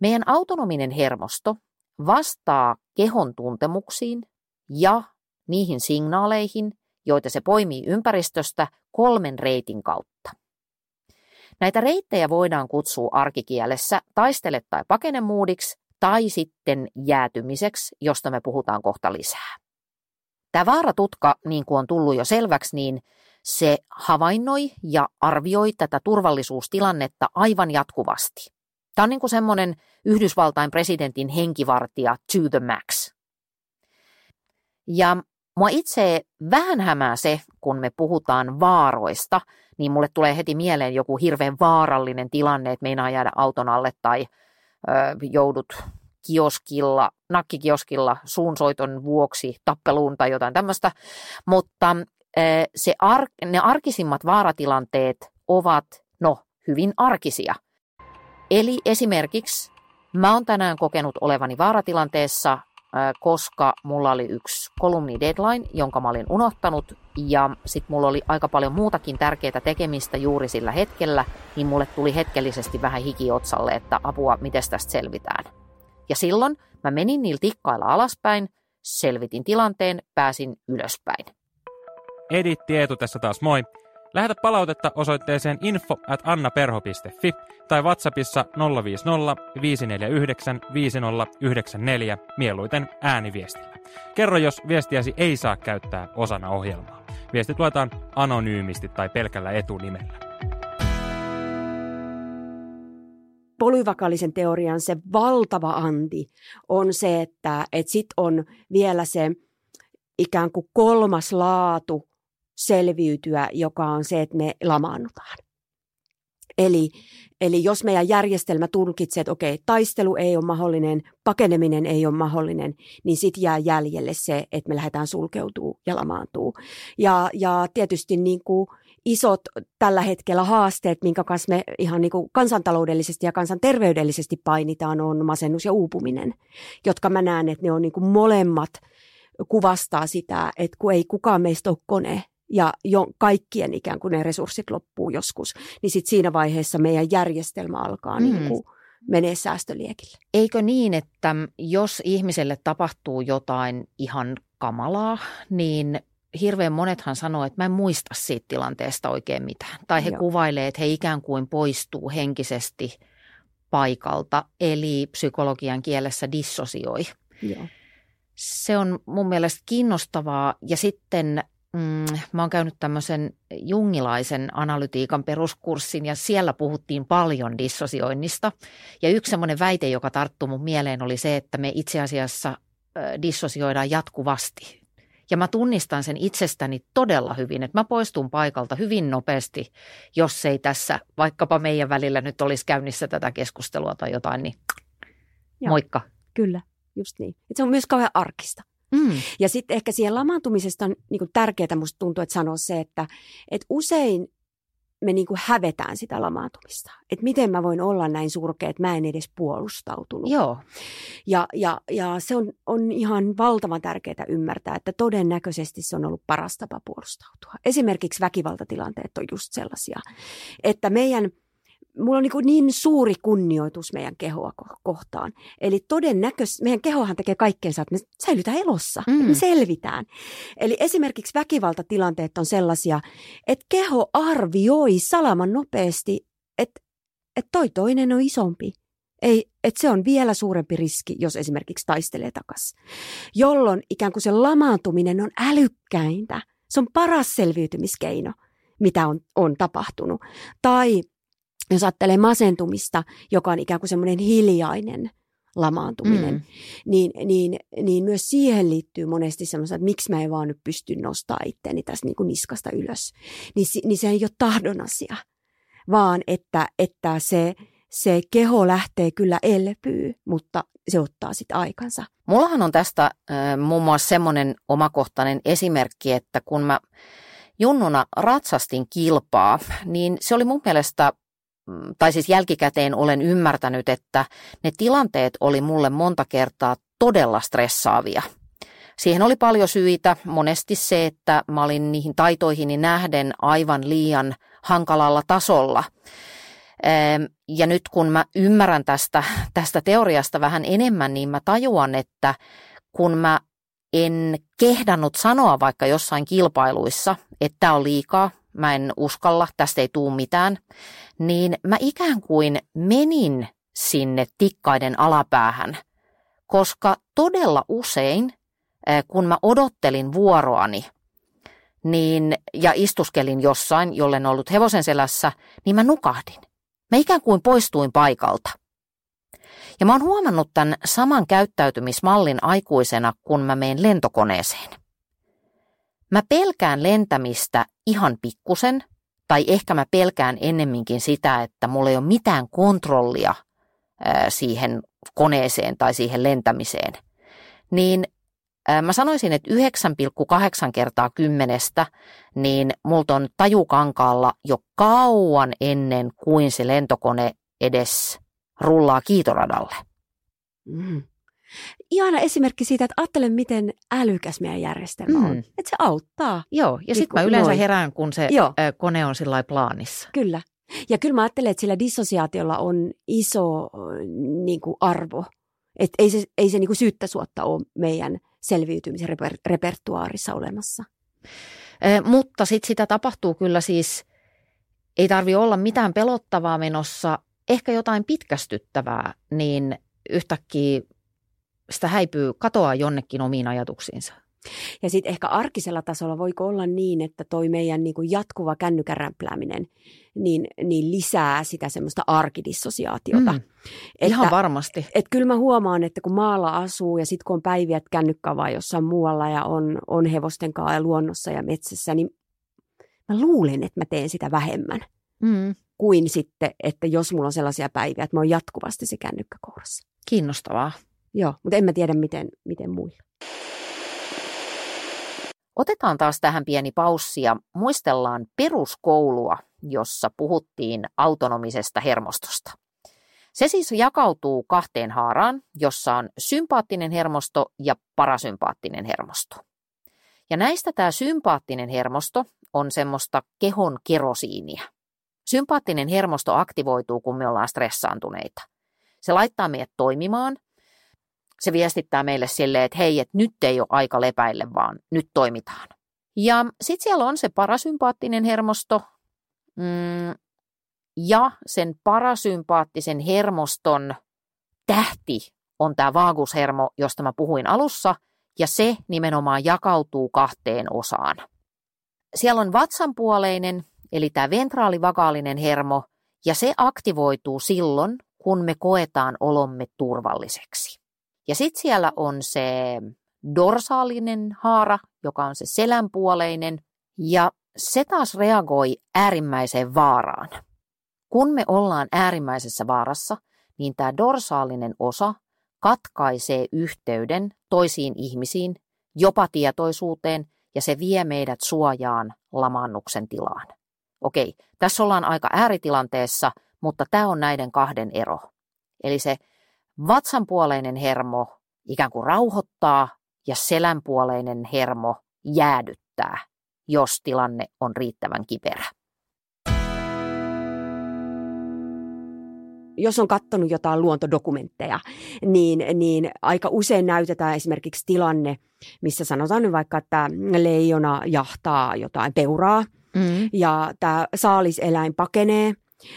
Meidän autonominen hermosto vastaa kehon tuntemuksiin ja niihin signaaleihin, joita se poimii ympäristöstä 3 reitin kautta. Näitä reittejä voidaan kutsua arkikielessä taistele tai pakene moodiksi tai sitten jäätymiseksi, josta me puhutaan kohta lisää. Tämä vaaratutka, niin kuin on tullut jo selväksi, niin se havainnoi ja arvioi tätä turvallisuustilannetta aivan jatkuvasti. Tämä on niin kuin semmoinen Yhdysvaltain presidentin henkivartija to the max. Ja mua itse vähän hämää se, kun me puhutaan vaaroista, niin mulle tulee heti mieleen joku hirveän vaarallinen tilanne, että meinaa jäädä auton alle tai joudut nakkikioskilla suunsoiton vuoksi tappeluun tai jotain tämmöistä, mutta ne arkisimmat vaaratilanteet ovat, hyvin arkisia. Eli esimerkiksi mä oon tänään kokenut olevani vaaratilanteessa, koska mulla oli yksi kolumni deadline, jonka mä olin unohtanut, ja sitten mulla oli aika paljon muutakin tärkeää tekemistä juuri sillä hetkellä, niin mulle tuli hetkellisesti vähän hiki otsalle, että apua, miten tästä selvitään. Ja silloin mä menin niillä tikkailla alaspäin, selvitin tilanteen, pääsin ylöspäin. Edi Tietu tässä taas, moi. Lähetä palautetta osoitteeseen info@annaperho.fi tai WhatsAppissa 050 549 5094 mieluiten ääniviestillä. Kerro, jos viestiäsi ei saa käyttää osana ohjelmaa. Viestit luetaan anonyymisti tai pelkällä etunimellä. Polyvagaalisen teorian se valtava anti on se, että sitten on vielä se ikään kuin kolmas laatu selviytyä, joka on se, että me lamaannutaan. Eli jos meidän järjestelmä tulkitsee, että okei, taistelu ei ole mahdollinen, pakeneminen ei ole mahdollinen, niin sitten jää jäljelle se, että me lähdetään sulkeutumaan ja lamaantuu. Ja tietysti niin kuin isot tällä hetkellä haasteet, minkä kanssa me ihan niin kuin kansantaloudellisesti ja kansanterveydellisesti painitaan, on masennus ja uupuminen, jotka mä näen, että ne on niin kuin molemmat kuvastaa sitä, että kun ei kukaan meistä ole kone ja jo kaikkien ikään kuin ne resurssit loppuu joskus, niin sitten siinä vaiheessa meidän järjestelmä alkaa niin kuin menee säästöliekille. Eikö niin, että jos ihmiselle tapahtuu jotain ihan kamalaa, niin hirveän monethan sanoo, että mä en muista siitä tilanteesta oikein mitään. Tai he kuvailee, että he ikään kuin poistuu henkisesti paikalta, eli psykologian kielessä dissosioi. Joo. Se on mun mielestä kiinnostavaa. Ja sitten mä oon käynyt tämmöisen jungilaisen analytiikan peruskurssin ja siellä puhuttiin paljon dissosioinnista. Ja yksi semmoinen väite, joka tarttui mun mieleen, oli se, että me itse asiassa dissosioidaan jatkuvasti. Ja mä tunnistan sen itsestäni todella hyvin, että mä poistun paikalta hyvin nopeasti, jos ei tässä vaikkapa meidän välillä nyt olisi käynnissä tätä keskustelua tai jotain, niin moikka. Kyllä, just niin. Et se on myös kauhean arkista. Ja sitten ehkä siihen lamaantumisesta on niinku tärkeää musta tuntuu, että sanoa se, että et usein me niinku hävetään sitä lamaantumista. Että miten mä voin olla näin surkea, että mä en edes puolustautunut. Joo. Ja se on ihan valtavan tärkeää ymmärtää, että todennäköisesti se on ollut paras tapa puolustautua. Esimerkiksi väkivaltatilanteet on just sellaisia, että mulla on niin suuri kunnioitus meidän kehoa kohtaan. Eli todennäköisesti meidän kehohan tekee kaikkeensa, että me säilytään elossa, että me selvitään. Eli esimerkiksi väkivaltatilanteet on sellaisia, että keho arvioi salaman nopeasti, että toinen on isompi. Että se on vielä suurempi riski, jos esimerkiksi taistelee takaisin. Jolloin ikään kuin se lamaantuminen on älykkäintä. Se on paras selviytymiskeino, mitä on tapahtunut. Tai jos ajattelee masentumista, joka on ikään kuin semmoinen hiljainen lamaantuminen, niin myös siihen liittyy monesti semmoista, että miksi mä en vaan nyt pysty nostamaan itseäni tästä niin kuin niskasta ylös. Niin se ei ole tahdon asia, vaan että se keho lähtee kyllä elpyy, mutta se ottaa sitten aikansa. Mullahan on tästä muun muassa semmoinen omakohtainen esimerkki, että kun mä junnuna ratsastin kilpaa, niin se oli mun mielestä... Tai siis jälkikäteen olen ymmärtänyt, että ne tilanteet oli mulle monta kertaa todella stressaavia. Siihen oli paljon syitä. Monesti se, että mä olin niihin taitoihini nähden aivan liian hankalalla tasolla. Ja nyt kun mä ymmärrän tästä teoriasta vähän enemmän, niin mä tajuan, että kun mä en kehdannut sanoa vaikka jossain kilpailuissa, että tää on liikaa, mä en uskalla, tästä ei tule mitään, niin mä ikään kuin menin sinne tikkaiden alapäähän, koska todella usein, kun mä odottelin vuoroani ja istuskelin jossain, jollen ollut hevosen selässä, niin mä nukahdin. Mä ikään kuin poistuin paikalta. Ja mä oon huomannut tämän saman käyttäytymismallin aikuisena, kun mä menen lentokoneeseen. Mä pelkään lentämistä ihan pikkusen, tai ehkä mä pelkään ennemminkin sitä, että mulla ei ole mitään kontrollia siihen koneeseen tai siihen lentämiseen. Niin mä sanoisin, että 9,8 kertaa 10, niin multa on tajukankaalla jo kauan ennen kuin se lentokone edes rullaa kiitoradalle. Ihana esimerkki siitä, että ajattelen, miten älykäs meidän järjestelmä on. Että se auttaa. Joo, ja sitten mä yleensä herään, kun se kone on sillä lailla plaanissa. Kyllä. Ja kyllä mä ajattelen, että sillä dissosiaatiolla on iso arvo. Että ei se syyttä suotta ole meidän selviytymisen repertuaarissa olemassa. Mutta sitten sitä tapahtuu kyllä siis, ei tarvitse olla mitään pelottavaa menossa, ehkä jotain pitkästyttävää, niin yhtäkkiä... Sitä häipyy, katoaa jonnekin omiin ajatuksiinsa. Ja sitten ehkä arkisella tasolla voiko olla niin, että toi meidän jatkuva kännykän rämplääminen niin lisää sitä semmoista arkidissosiaatiota. Ihan varmasti. Et kyllä mä huomaan, että kun maalla asuu ja sitten kun on päiviä kännykkä vaan jossain muualla ja on hevosten kanssa ja luonnossa ja metsässä, niin mä luulen, että mä teen sitä vähemmän kuin sitten, että jos mulla on sellaisia päiviä, että mä oon jatkuvasti se kännykkä kourassa. Kiinnostavaa. Joo, mutta en mä tiedä, miten muilla. Otetaan taas tähän pieni paussi ja muistellaan peruskoulua, jossa puhuttiin autonomisesta hermostosta. Se siis jakautuu kahteen haaraan, jossa on sympaattinen hermosto ja parasympaattinen hermosto. Ja näistä tämä sympaattinen hermosto on semmoista kehon kerosiinia. Sympaattinen hermosto aktivoituu, kun me ollaan stressaantuneita. Se laittaa meidät toimimaan. Se viestittää meille silleen, että hei, että nyt ei ole aika lepäille, vaan nyt toimitaan. Ja sitten siellä on se parasympaattinen hermosto. Ja sen parasympaattisen hermoston tähti on tämä vaagushermo, josta mä puhuin alussa. Ja se nimenomaan jakautuu kahteen osaan. Siellä on vatsanpuoleinen, eli tämä ventraalivagaalinen hermo. Ja se aktivoituu silloin, kun me koetaan olomme turvalliseksi. Ja sitten siellä on se dorsaalinen haara, joka on se selänpuoleinen, ja se taas reagoi äärimmäiseen vaaraan. Kun me ollaan äärimmäisessä vaarassa, niin tämä dorsaalinen osa katkaisee yhteyden toisiin ihmisiin, jopa tietoisuuteen, ja se vie meidät suojaan lamaannuksen tilaan. Okei, tässä ollaan aika ääritilanteessa, mutta tämä on näiden kahden ero. Eli se vatsanpuoleinen hermo ikään kuin rauhoittaa ja selänpuoleinen hermo jäädyttää, jos tilanne on riittävän kiperä. Jos on katsonut jotain luontodokumentteja, niin aika usein näytetään esimerkiksi tilanne, missä sanotaan nyt vaikka, että leijona jahtaa jotain peuraa ja tämä saaliseläin pakenee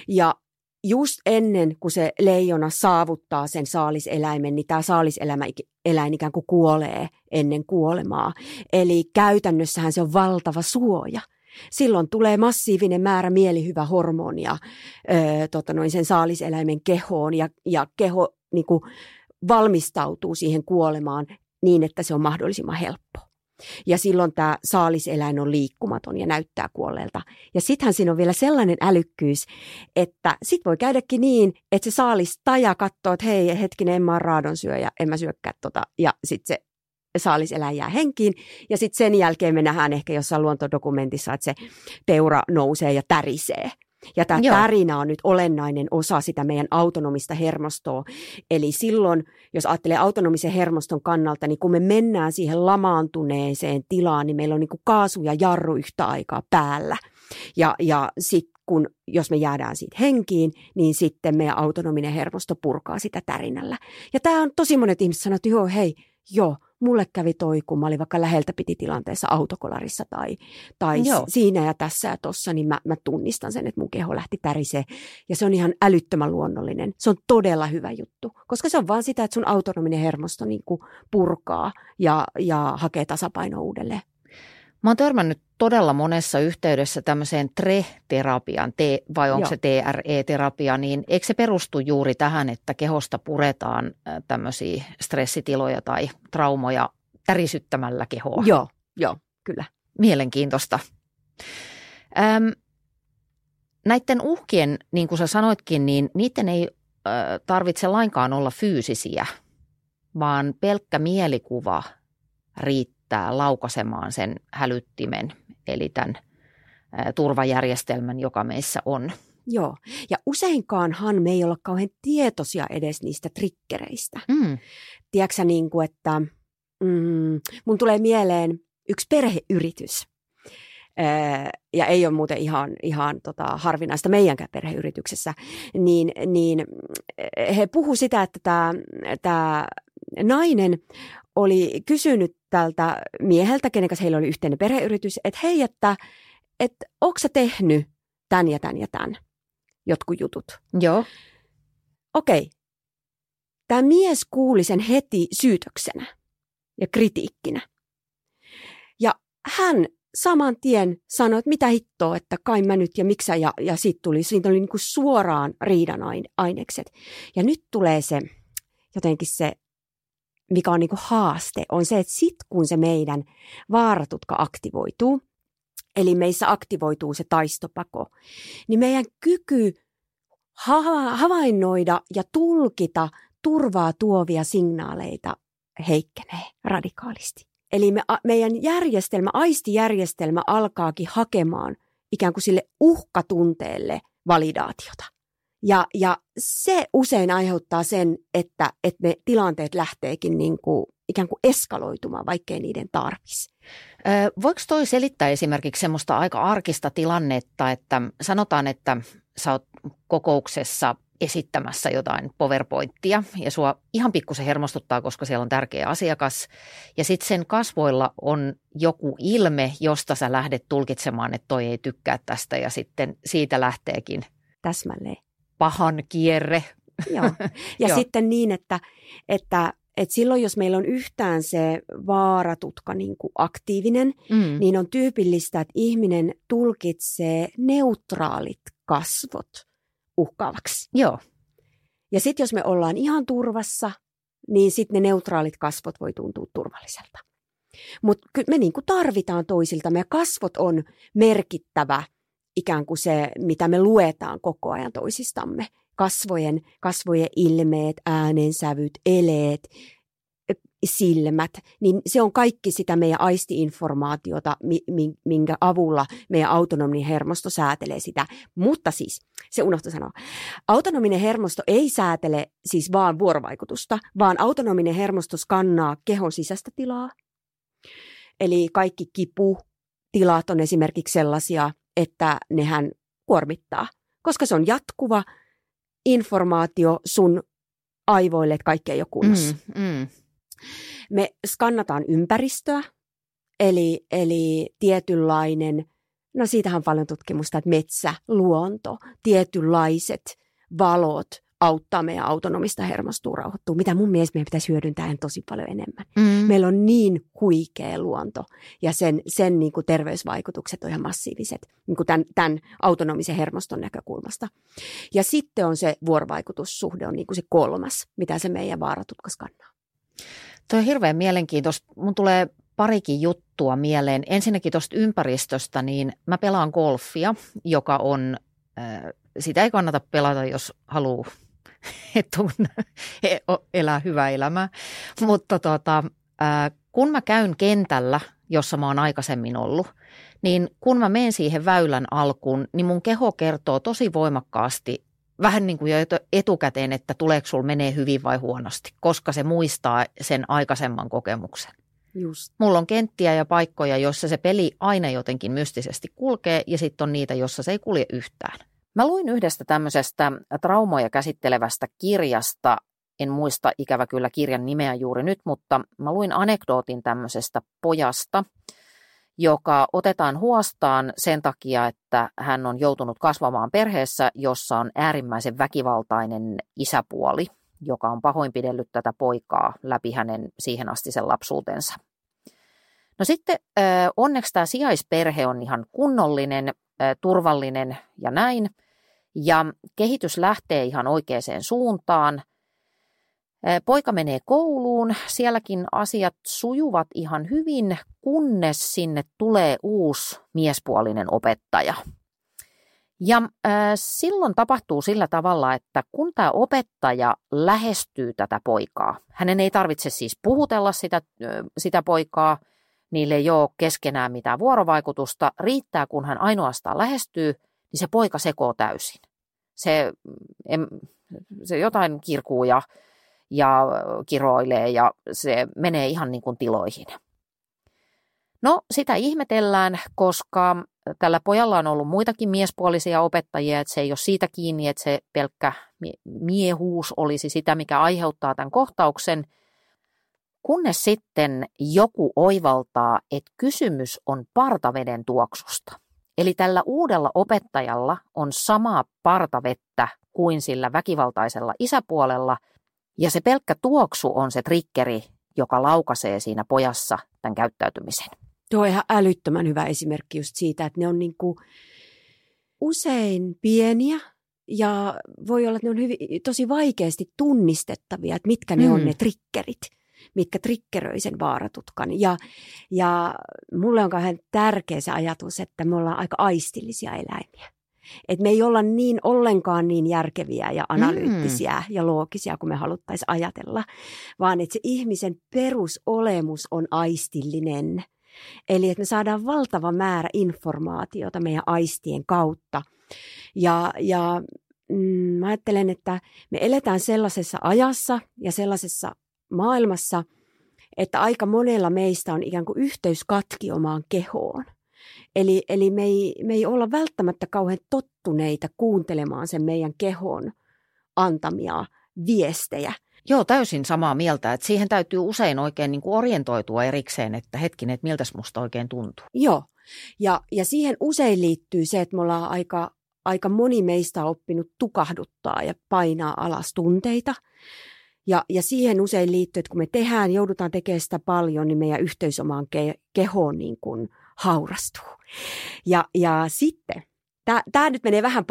ja just ennen, kun se leijona saavuttaa sen saaliseläimen, niin tämä saaliseläin ikään kuin kuolee ennen kuolemaa. Eli käytännössähän se on valtava suoja. Silloin tulee massiivinen määrä mielihyvähormonia sen saaliseläimen kehoon ja keho niin kuin valmistautuu siihen kuolemaan niin, että se on mahdollisimman helppo. Ja silloin tämä saaliseläin on liikkumaton ja näyttää kuolleelta. Ja sittenhän siinä on vielä sellainen älykkyys, että sitten voi käydäkin niin, että se saalistaja katsoo, että hei hetkinen, en mä ole raadonsyöjä, en mä syökkää tota. Ja sitten se saaliseläin jää henkiin. Ja sitten sen jälkeen me nähdään ehkä jossain luontodokumentissa, että se peura nousee ja tärisee. Ja tämä tärinä on nyt olennainen osa sitä meidän autonomista hermostoa. Eli silloin, jos ajattelee autonomisen hermoston kannalta, niin kun me mennään siihen lamaantuneeseen tilaan, niin meillä on niin kuin kaasu ja jarru yhtä aikaa päällä. Ja sitten jos me jäädään siitä henkiin, niin sitten meidän autonominen hermosto purkaa sitä tärinällä. Ja tämä on tosi monet ihmiset sanoo, että joo, mulle kävi toi, kun mä olin vaikka läheltä piti tilanteessa autokolarissa tai siinä ja tässä ja tossa, niin mä tunnistan sen, että mun keho lähti tärisee. Ja se on ihan älyttömän luonnollinen. Se on todella hyvä juttu, koska se on vaan sitä, että sun autonominen hermosto niin kuin purkaa ja hakee tasapainoa uudelleen. Mä oon törmännyt todella monessa yhteydessä tämmöiseen TRE-terapiaan, vai onko se TRE-terapia, niin eikö se perustu juuri tähän, että kehosta puretaan tämmöisiä stressitiloja tai traumoja tärisyttämällä kehoa? Joo, kyllä. Mielenkiintoista. Näiden uhkien, niin kuin sä sanoitkin, niin niiden ei tarvitse lainkaan olla fyysisiä, vaan pelkkä mielikuva riittää laukaisemaan sen hälyttimen. Eli tämän turvajärjestelmän, joka meissä on. Joo, ja useinkaanhan me ei olla kauhean tietoisia edes niistä triggereistä. Tiedätkö niin kuin, että mun tulee mieleen yksi perheyritys. Ja ei ole muuten ihan harvinaista meidänkään perheyrityksessä. Niin he puhuivat sitä, että tämä nainen oli kysynyt tältä mieheltä, kenekäs heillä oli yhteinen perheyritys, että hei, että onko sä tehnyt tän ja tän ja tän jotkut jutut? Joo. Okei. Tämä mies kuuli sen heti syytöksenä ja kritiikkinä. Ja hän saman tien sanoi, että mitä hittoa, että kai mä nyt ja miksä ja siitä oli niin kuin suoraan riidan ainekset. Ja nyt tulee se jotenkin se, mikä on niin kuin haaste, on se, että sitten kun se meidän vaaratutka aktivoituu, eli meissä aktivoituu se taistopako, niin meidän kyky havainnoida ja tulkita turvaa tuovia signaaleita heikkenee radikaalisti. Eli meidän järjestelmä, aistijärjestelmä alkaakin hakemaan ikään kuin sille uhkatunteelle validaatiota. Ja se usein aiheuttaa sen, että ne tilanteet lähteekin niin kuin ikään kuin eskaloitumaan, vaikkei niiden tarvitsisi. Voiko toi selittää esimerkiksi semmoista aika arkista tilannetta, että sanotaan, että sä oot kokouksessa esittämässä jotain PowerPointia ja sua ihan pikkusen hermostuttaa, koska siellä on tärkeä asiakas ja sitten sen kasvoilla on joku ilme, josta sä lähdet tulkitsemaan, että toi ei tykkää tästä ja sitten siitä lähteekin täsmälleen pahan kierre. Joo. Ja sitten niin, että silloin, jos meillä on yhtään se vaaratutka niin kuin aktiivinen, niin on tyypillistä, että ihminen tulkitsee neutraalit kasvot uhkaavaksi. Joo. Ja sitten jos me ollaan ihan turvassa, niin sitten ne neutraalit kasvot voi tuntua turvalliselta. Mutta me niin kuin tarvitaan toisilta. Meidän kasvot on merkittävä ikään kuin se, mitä me luetaan koko ajan toisistamme. Kasvojen ilmeet, äänensävyt, eleet, silmät, niin se on kaikki sitä meidän aistiinformaatiota, minkä avulla meidän autonominen hermosto säätelee sitä. Mutta siis, se unohtui sanoa, autonominen hermosto ei säätele siis vaan vuorovaikutusta, vaan autonominen hermosto skannaa kehon sisäistä tilaa. Eli kaikki kiputilat on esimerkiksi sellaisia, että nehän kuormittaa, koska se on jatkuva informaatio sun aivoille, että kaikki ei ole kunnossa. Me skannataan ympäristöä, eli tietynlainen, no siitähän on paljon tutkimusta, että metsä, luonto, tietynlaiset valot auttaa meidän autonomista hermostoa rauhoittua, mitä mun mielestä meidän pitäisi hyödyntää tosi paljon enemmän. Meillä on niin huikea luonto ja sen niin kuin terveysvaikutukset on ihan massiiviset niin kuin tämän autonomisen hermoston näkökulmasta. Ja sitten on se vuorovaikutussuhde on niin kuin se kolmas, mitä se meidän vaaratutka skannaa. Tuo on hirveän mielenkiintoista. Mun tulee parikin juttua mieleen. Ensinnäkin tuosta ympäristöstä, niin mä pelaan golfia, joka on, sitä ei kannata pelata, jos haluaa elää hyvää elämää, mutta kun mä käyn kentällä, jossa mä oon aikaisemmin ollut, niin kun mä menen siihen väylän alkuun, niin mun keho kertoo tosi voimakkaasti vähän niin kuin jo etukäteen, että tuleeko sulla menee hyvin vai huonosti, koska se muistaa sen aikaisemman kokemuksen. Just. Mulla on kenttiä ja paikkoja, joissa se peli aina jotenkin mystisesti kulkee ja sitten on niitä, jossa se ei kulje yhtään. Mä luin yhdestä tämmöisestä traumoja käsittelevästä kirjasta, en muista ikävä kyllä kirjan nimeä juuri nyt, mutta mä luin anekdootin tämmöisestä pojasta, joka otetaan huostaan sen takia, että hän on joutunut kasvamaan perheessä, jossa on äärimmäisen väkivaltainen isäpuoli, joka on pahoinpidellyt tätä poikaa läpi hänen siihen asti sen lapsuutensa. No sitten onneksi tämä sijaisperhe on ihan kunnollinen, turvallinen ja näin. Ja kehitys lähtee ihan oikeaan suuntaan. Poika menee kouluun, sielläkin asiat sujuvat ihan hyvin, kunnes sinne tulee uusi miespuolinen opettaja. Ja silloin tapahtuu sillä tavalla, että kun tämä opettaja lähestyy tätä poikaa, hänen ei tarvitse siis puhutella sitä poikaa, niille ei ole keskenään mitään vuorovaikutusta, riittää kun hän ainoastaan lähestyy, niin se poika sekoo täysin. Se jotain kirkuu ja kiroilee ja se menee ihan niin kuin tiloihin. No sitä ihmetellään, koska tällä pojalla on ollut muitakin miespuolisia opettajia, että se ei ole siitä kiinni, että se pelkkä miehuus olisi sitä, mikä aiheuttaa tämän kohtauksen. Kunnes sitten joku oivaltaa, että kysymys on partaveden tuoksusta. Eli tällä uudella opettajalla on samaa partavettä kuin sillä väkivaltaisella isäpuolella, ja se pelkkä tuoksu on se triggeri, joka laukaisee siinä pojassa tämän käyttäytymisen. Tuo on ihan älyttömän hyvä esimerkki just siitä, että ne on niin kuin usein pieniä ja voi olla, että ne on tosi vaikeasti tunnistettavia, että mitkä ne on ne triggerit, mitkä triggeröi sen vaaratutkan. Ja mulle on kauhean tärkeä se ajatus, että me ollaan aika aistillisia eläimiä. Et me ei olla niin ollenkaan niin järkeviä ja analyyttisiä ja loogisia kuin me haluttaisiin ajatella, vaan että se ihmisen perusolemus on aistillinen. Eli että me saadaan valtava määrä informaatiota meidän aistien kautta. Mä ajattelen, että me eletään sellaisessa ajassa ja sellaisessa maailmassa, että aika monella meistä on ikään kuin yhteys katki omaan kehoon. Eli me ei olla välttämättä kauhean tottuneita kuuntelemaan sen meidän kehon antamia viestejä. Joo, täysin samaa mieltä. Että siihen täytyy usein oikein niin kuin orientoitua erikseen, että hetkinen, että miltäs musta oikein tuntuu. Joo, ja siihen usein liittyy se, että me ollaan aika moni meistä on oppinut tukahduttaa ja painaa alas tunteita. Ja siihen usein liittyy, että kun me joudutaan tekemään sitä paljon, niin meidän yhteys omaan kehoon niin kuin haurastuu. Ja sitten, tämä nyt menee vähän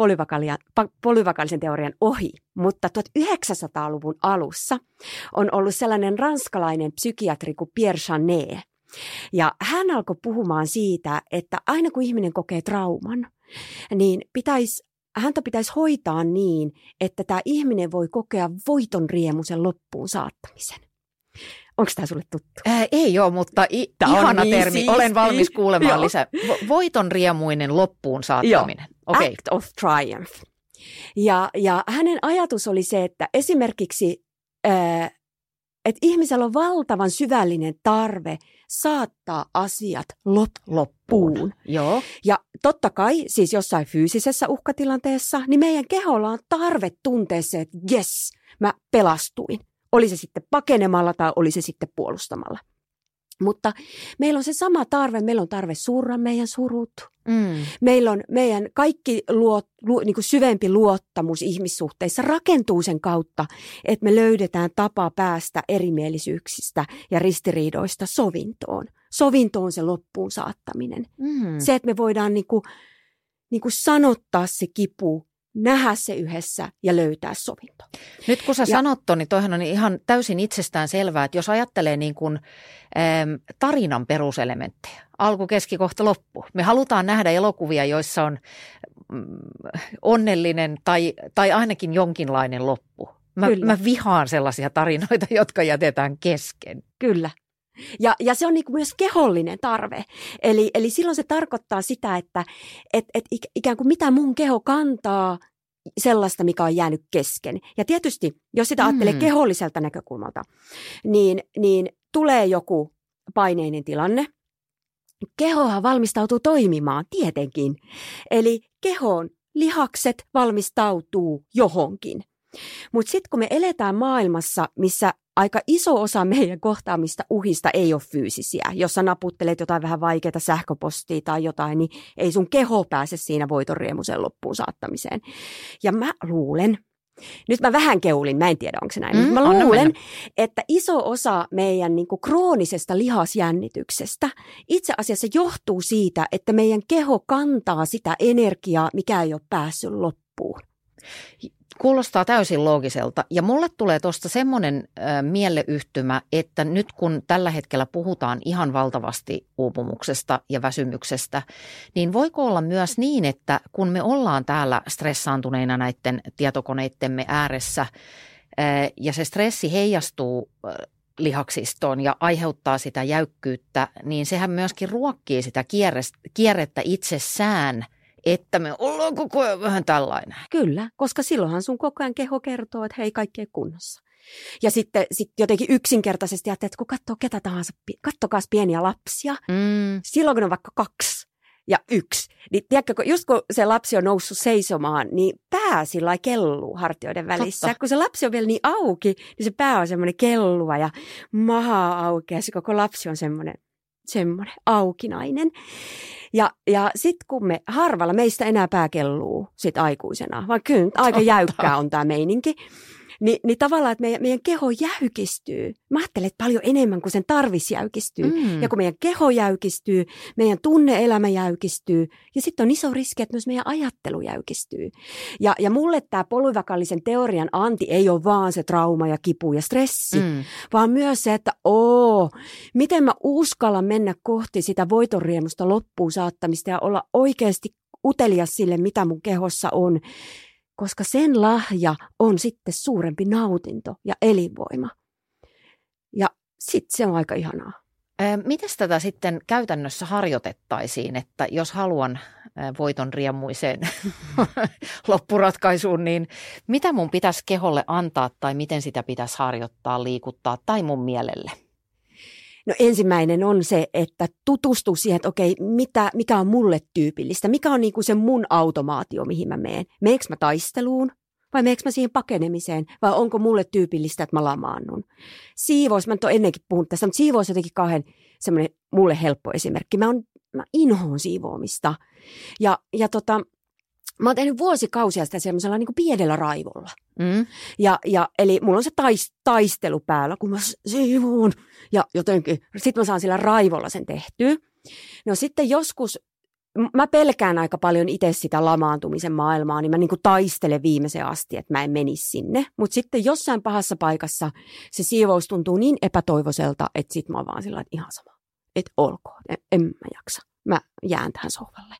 polyvagaalisen teorian ohi, mutta 1900-luvun alussa on ollut sellainen ranskalainen psykiatri kuin Pierre Janet. Ja hän alkoi puhumaan siitä, että aina kun ihminen kokee trauman, niin häntä pitäisi hoitaa niin, että tämä ihminen voi kokea voiton riemuisen loppuun saattamisen. Onko tämä sulle tuttu? Ei ole, mutta ihana niin termi. Siisti. Olen valmis kuulemaan lisää. Voiton riemuinen loppuun saattaminen. Okay. Act of triumph. Ja hänen ajatus oli se, että esimerkiksi että ihmisellä on valtavan syvällinen tarve saattaa asiat loppuun. Joo. Ja totta kai siis jossain fyysisessä uhkatilanteessa, niin meidän keholla on tarve tuntea se, että jes, mä pelastuin. Oli se sitten pakenemalla tai oli se sitten puolustamalla. Mutta meillä on se sama tarve, meillä on tarve surra meidän surut. Meillä on meidän kaikki niin kuin syvempi luottamus ihmissuhteissa rakentuu sen kautta, että me löydetään tapa päästä erimielisyyksistä ja ristiriidoista sovintoon. Sovinto on se loppuun saattaminen. Se, että me voidaan niin kuin sanottaa se kipu, nähdä se yhdessä ja löytää sovinto. Nyt kun sä sanot ton, niin toihan on ihan täysin itsestään selvää, että jos ajattelee niin kuin, tarinan peruselementtejä, alku, keski, kohta, loppu. Me halutaan nähdä elokuvia, joissa on onnellinen tai ainakin jonkinlainen loppu. Mä vihaan sellaisia tarinoita, jotka jätetään kesken. Kyllä. Ja se on niin kuin myös kehollinen tarve. Eli silloin se tarkoittaa sitä, että ikään kuin mitä mun keho kantaa sellaista, mikä on jäänyt kesken. Ja tietysti, jos sitä ajattelee keholliselta näkökulmalta, niin tulee joku paineinen tilanne. Kehohan valmistautuu toimimaan, tietenkin. Eli kehon lihakset valmistautuu johonkin. Mutta sitten kun me eletään maailmassa, missä aika iso osa meidän kohtaamista uhista ei ole fyysisiä. Jos sä naputtelet jotain vähän vaikeaa sähköpostia tai jotain, niin ei sun keho pääse siinä voitonriemuisen loppuun saattamiseen. Ja mä luulen, nyt mä vähän keulin, mä en tiedä onko se näin, mutta mä luulen, että iso osa meidän niin kuin kroonisesta lihasjännityksestä itse asiassa johtuu siitä, että meidän keho kantaa sitä energiaa, mikä ei ole päässyt loppuun. Kuulostaa täysin loogiselta ja mulle tulee tuosta semmoinen mieleyhtymä, että nyt kun tällä hetkellä puhutaan ihan valtavasti uupumuksesta ja väsymyksestä, niin voiko olla myös niin, että kun me ollaan täällä stressaantuneina näiden tietokoneittemme ääressä ja se stressi heijastuu lihaksistoon ja aiheuttaa sitä jäykkyyttä, niin sehän myöskin ruokkii sitä kierrettä itsessään. Että me ollaan koko ajan vähän tällainen. Kyllä, koska silloinhan sun koko ajan keho kertoo, että hei, kaikki ei kunnossa. Ja sitten jotenkin yksinkertaisesti ajattelee, että kun katsoo ketä tahansa, katsokaas pieniä lapsia. Silloin kun on vaikka 2 ja 1, niin tiedätkö, just kun se lapsi on noussut seisomaan, niin pää sillä lailla kelluu hartioiden välissä. Totta. Kun se lapsi on vielä niin auki, niin se pää on semmoinen kelluva ja maha aukeaa. Se koko lapsi on semmoinen aukinainen. Ja sitten kun me harvalla meistä enää pää kelluu sit aikuisena, vaan kyllä aika jäykkää on tämä meininki, niin tavallaan, että meidän keho jäykistyy. Mä ajattelen, että paljon enemmän kuin sen tarvisi jäykistyy. Ja kun meidän keho jäykistyy, meidän tunne-elämä jäykistyy ja sitten on iso riski, että myös meidän ajattelu jäykistyy. Ja mulle tämä polyvagaalisen teorian anti ei ole vaan se trauma ja kipu ja stressi, vaan myös se, että miten mä uskallan mennä kohti sitä voitonriemusta loppuun saattamista ja olla oikeasti utelias sille, mitä mun kehossa on. Koska sen lahja on sitten suurempi nautinto ja elinvoima. Ja sitten se on aika ihanaa. Mites tätä sitten käytännössä harjoitettaisiin, että jos haluan voiton riemuiseen loppuratkaisuun, niin mitä mun pitäisi keholle antaa tai miten sitä pitäisi harjoittaa, liikuttaa tai mun mielelle? No ensimmäinen on se, että tutustuu siihen, että okei, mikä on mulle tyypillistä, mikä on niin kuin se mun automaatio, mihin mä meen. Meekö mä taisteluun vai meekö mä siihen pakenemiseen vai onko mulle tyypillistä, että mä lamaannun. Siivous, mä nyt olen ennenkin puhunut tästä, mutta siivous jotenkin kahden semmoinen mulle helppo esimerkki. Mä inhoon siivoamista ja mä oon tehnyt vuosikausia sitä semmoisella niin kuin pienellä raivolla. Mm. Eli mulla on se taistelu päällä, kun mä siivoon. Ja jotenkin, sit mä saan sillä raivolla sen tehtyä. No sitten joskus, mä pelkään aika paljon itse sitä lamaantumisen maailmaa, niin mä niin kuin taistelen viimeiseen asti, että mä en menisi sinne. Mutta sitten jossain pahassa paikassa se siivous tuntuu niin epätoivoiselta, että sit mä oon vaan sillä, että ihan sama. Että olkoon, en mä jaksa. Mä jään tähän sohvalle.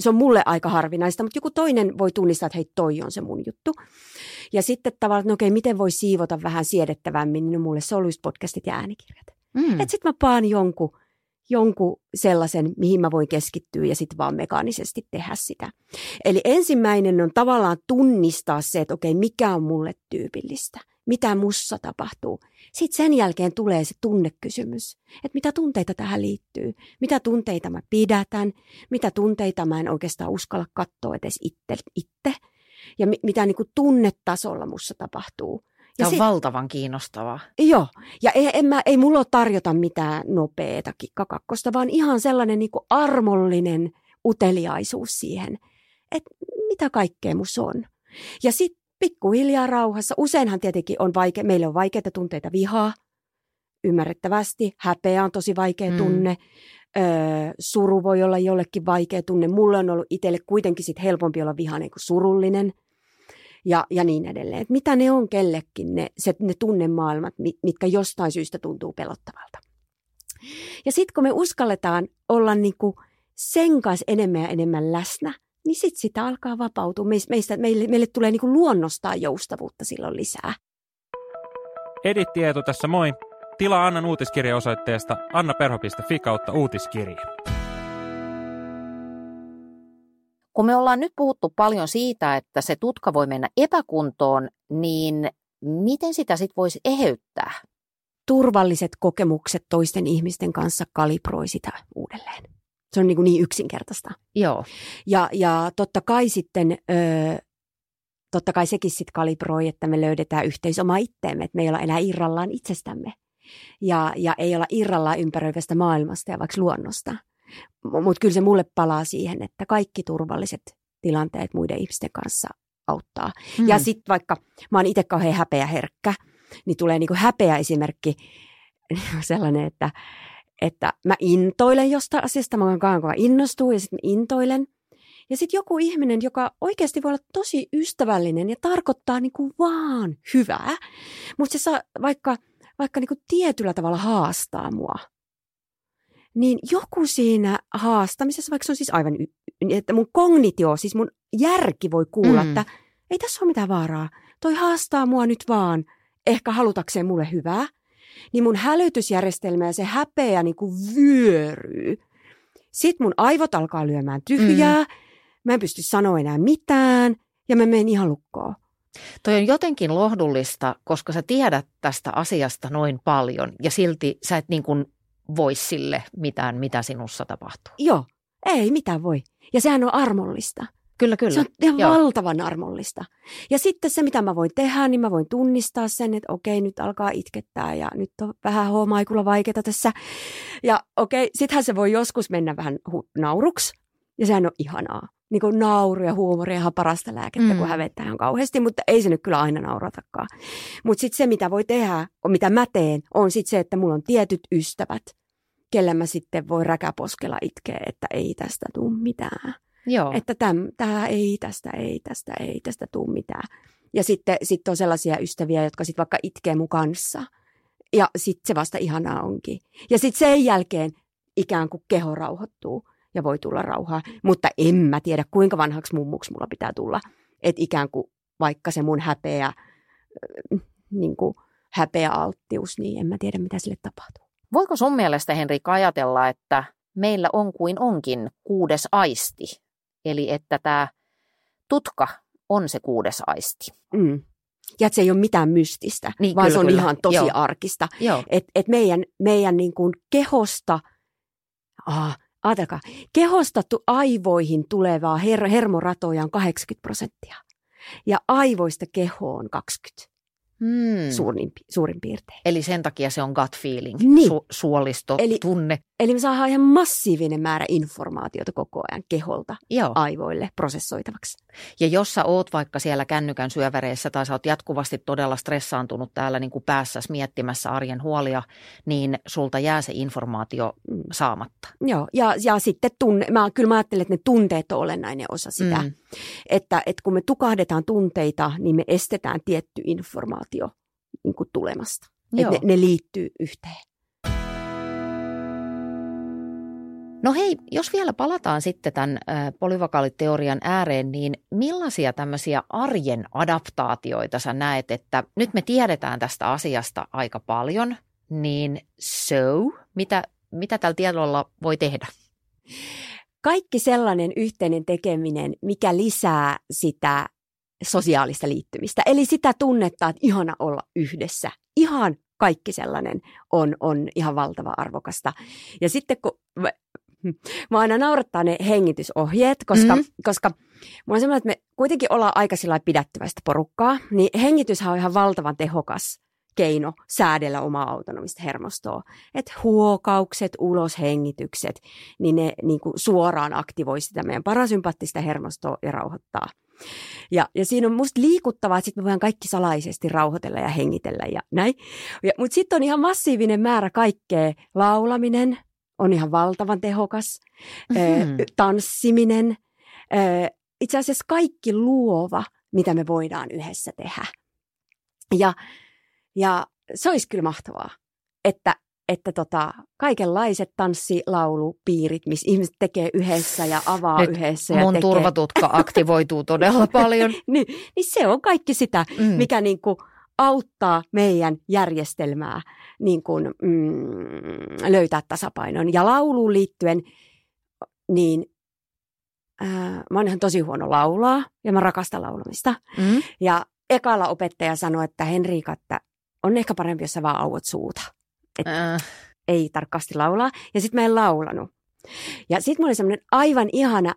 Se on mulle aika harvinaista, mutta joku toinen voi tunnistaa, että hei, toi on se mun juttu. Ja sitten tavallaan, että no okei, miten voi siivota vähän siedettävämmin, niin mulle se on just podcastit ja äänikirjat. Mm. Että sitten mä paan jonkun sellaisen, mihin mä voin keskittyä ja sitten vaan mekaanisesti tehdä sitä. Eli ensimmäinen on tavallaan tunnistaa se, että okei, mikä on mulle tyypillistä. Mitä mussa tapahtuu. Sitten sen jälkeen tulee se tunnekysymys, että mitä tunteita tähän liittyy, mitä tunteita mä pidätän, mitä tunteita mä en oikeastaan uskalla katsoa edes itse ja mitä niin kuin tunnetasolla mussa tapahtuu. Ja se on valtavan kiinnostavaa. Joo, ja ei mulla tarjota mitään nopeata kikkakakkosta, vaan ihan sellainen niin kuin armollinen uteliaisuus siihen, että mitä kaikkea mussa on. Ja sitten pikkuhiljaa rauhassa. Useinhan tietenkin on meillä on vaikeita tunteita vihaa, ymmärrettävästi. Häpeä on tosi vaikea tunne. Suru voi olla jollekin vaikea tunne. Mulle on ollut itselle kuitenkin sit helpompi olla vihainen kuin surullinen ja niin edelleen. Et mitä ne on kellekin ne tunnemaailmat, mitkä jostain syystä tuntuu pelottavalta. Ja sitten kun me uskalletaan olla niinku sen kanssa enemmän ja enemmän läsnä, niin sitten sitä alkaa vapautua. Meille tulee niinku luonnostaan joustavuutta silloin lisää. Edit Tieto tässä moi. Tilaa Annan uutiskirja osoitteesta annaperho.fi/uutiskirje. Kun me ollaan nyt puhuttu paljon siitä, että se tutka voi mennä epäkuntoon, niin miten sitä sitten voisi eheyttää? Turvalliset kokemukset toisten ihmisten kanssa kalibroi sitä uudelleen. Se on niin yksinkertaista. Joo. Ja totta kai sitten, totta kai sekin sitten kalibroi, että me löydetään yhteys omaa itteemme, että me ei olla enää irrallaan itsestämme ja ei olla irrallaan ympäröivästä maailmasta ja vaikka luonnosta. Mutta kyllä se mulle palaa siihen, että kaikki turvalliset tilanteet muiden ihmisten kanssa auttaa. Mm. Ja sitten vaikka mä oon itse kauhean häpeäherkkä, niin tulee niin häpeä esimerkki sellainen, että mä intoilen jostain asiasta, mä innostuu ja sitten mä intoilen. Ja sitten joku ihminen, joka oikeasti voi olla tosi ystävällinen ja tarkoittaa niinku vaan hyvää, mutta se saa vaikka niinku tietyllä tavalla haastaa mua. Niin joku siinä haastamisessa, vaikka se on siis aivan, että mun kognitio, siis mun järki voi kuulla, että ei tässä ole mitään vaaraa. Toi haastaa mua nyt vaan, ehkä halutakseen mulle hyvää. Niin mun hälytysjärjestelmä ja se häpeä niin kuin vyöryy. Sitten mun aivot alkaa lyömään tyhjää, mä en pysty sanoa enää mitään ja mä menen ihan lukkoon. Toi on jotenkin lohdullista, koska sä tiedät tästä asiasta noin paljon ja silti sä et niin kuin voi sille mitään, mitä sinussa tapahtuu. Joo, ei mitään voi. Ja sehän on armollista. Kyllä, kyllä. Se on ihan valtavan armollista. Ja sitten se, mitä mä voin tehdä, niin mä voin tunnistaa sen, että okei, nyt alkaa itkettää ja nyt on vähän hoomaikulla vaikeaa tässä. Ja okei, sittenhän se voi joskus mennä vähän nauruksi ja sehän on ihanaa. Niin kuin nauru ja huumori on ihan parasta lääkettä, kun hävettää ihan kauheasti, mutta ei se nyt kyllä aina nauratakaan. Mutta sitten se, mitä voi tehdä, mitä mä teen, on sitten se, että mulla on tietyt ystävät, kellä mä sitten voi räkäposkella itkeä, että ei tästä tule mitään. Joo. Että tästä ei tule mitään. Ja sitten on sellaisia ystäviä, jotka sitten vaikka itkee mun kanssa. Ja sitten se vasta ihanaa onkin. Ja sitten sen jälkeen ikään kuin keho rauhoittuu ja voi tulla rauhaa. Mutta en mä tiedä, kuinka vanhaksi mummuksi mulla pitää tulla. Että ikään kuin vaikka se mun niin kuin häpeäalttius, niin en mä tiedä, mitä sille tapahtuu. Voiko sun mielestä, Henriika, ajatella, että meillä on kuin onkin 6. aisti? Eli että tämä tutka on se 6. aisti. Mm. Ja että se ei ole mitään mystistä, niin, vaan kyllä, se on ihan tosi joo. arkista. Että et meidän niin kuin kehosta, ajatelkaa, kehosta aivoihin tulevaa hermoratoja on 80%. Ja aivoista kehoon on 20%. Suurin piirtein. Eli sen takia se on gut feeling, niin. Suolisto, eli, tunne. Eli me saadaan ihan massiivinen määrä informaatiota koko ajan keholta Joo. aivoille prosessoitavaksi. Ja jos sä oot vaikka siellä kännykän syövereissä tai sä oot jatkuvasti todella stressaantunut täällä niin kuin päässäsi miettimässä arjen huolia, niin sulta jää se informaatio saamatta. Joo, ja sitten kyllä mä ajattelen, että ne tunteet on olennainen osa sitä. Että kun me tukahdetaan tunteita, niin me estetään tietty informaatio niin kuin tulemasta. Että ne liittyy yhteen. No hei, jos vielä palataan sitten tämän polyvagaaliteorian ääreen, niin millaisia tämmöisiä arjen adaptaatioita sä näet, että nyt me tiedetään tästä asiasta aika paljon, niin mitä tällä tiedolla voi tehdä? Kaikki sellainen yhteinen tekeminen, mikä lisää sitä sosiaalista liittymistä, eli sitä tunnetta, että ihana olla yhdessä, ihan kaikki sellainen on ihan valtava arvokasta. Ja sitten kun mä aina naurattaa ne hengitysohjeet, koska mulla on semmoinen, että me kuitenkin ollaan aika sillä lailla pidättyväistä porukkaa, niin hengityshän on ihan valtavan tehokas keino säädellä omaa autonomista hermostoa. Että huokaukset, uloshengitykset, niin ne niin kuin suoraan aktivoi sitä meidän parasympaattista hermostoa ja rauhoittaa. Ja siinä on musta liikuttavaa, että sitten me voidaan kaikki salaisesti rauhoitella ja hengitellä ja näin. Mutta sitten on ihan massiivinen määrä kaikkea. Laulaminen on ihan valtavan tehokas. Tanssiminen. Itse asiassa kaikki luova, mitä me voidaan yhdessä tehdä. Ja se olisi kyllä mahtavaa, että kaikenlaiset tanssilaulupiirit, missä ihmiset tekee yhdessä ja avaa nyt yhdessä. Ja mun turvatutka aktivoituu todella paljon. niin se on kaikki sitä, mikä niin kuin auttaa meidän järjestelmää niin kuin, löytää tasapainon. Ja lauluun liittyen, niin mä oon ihan tosi huono laulaa ja mä rakastan laulamista. Ja ekalla opettaja sanoi, että Henriika, että on ehkä parempi, jos sä vaan auot suuta. Ei tarkasti laulaa. Ja sitten mä en laulanut. Ja sitten mulla oli semmoinen aivan ihana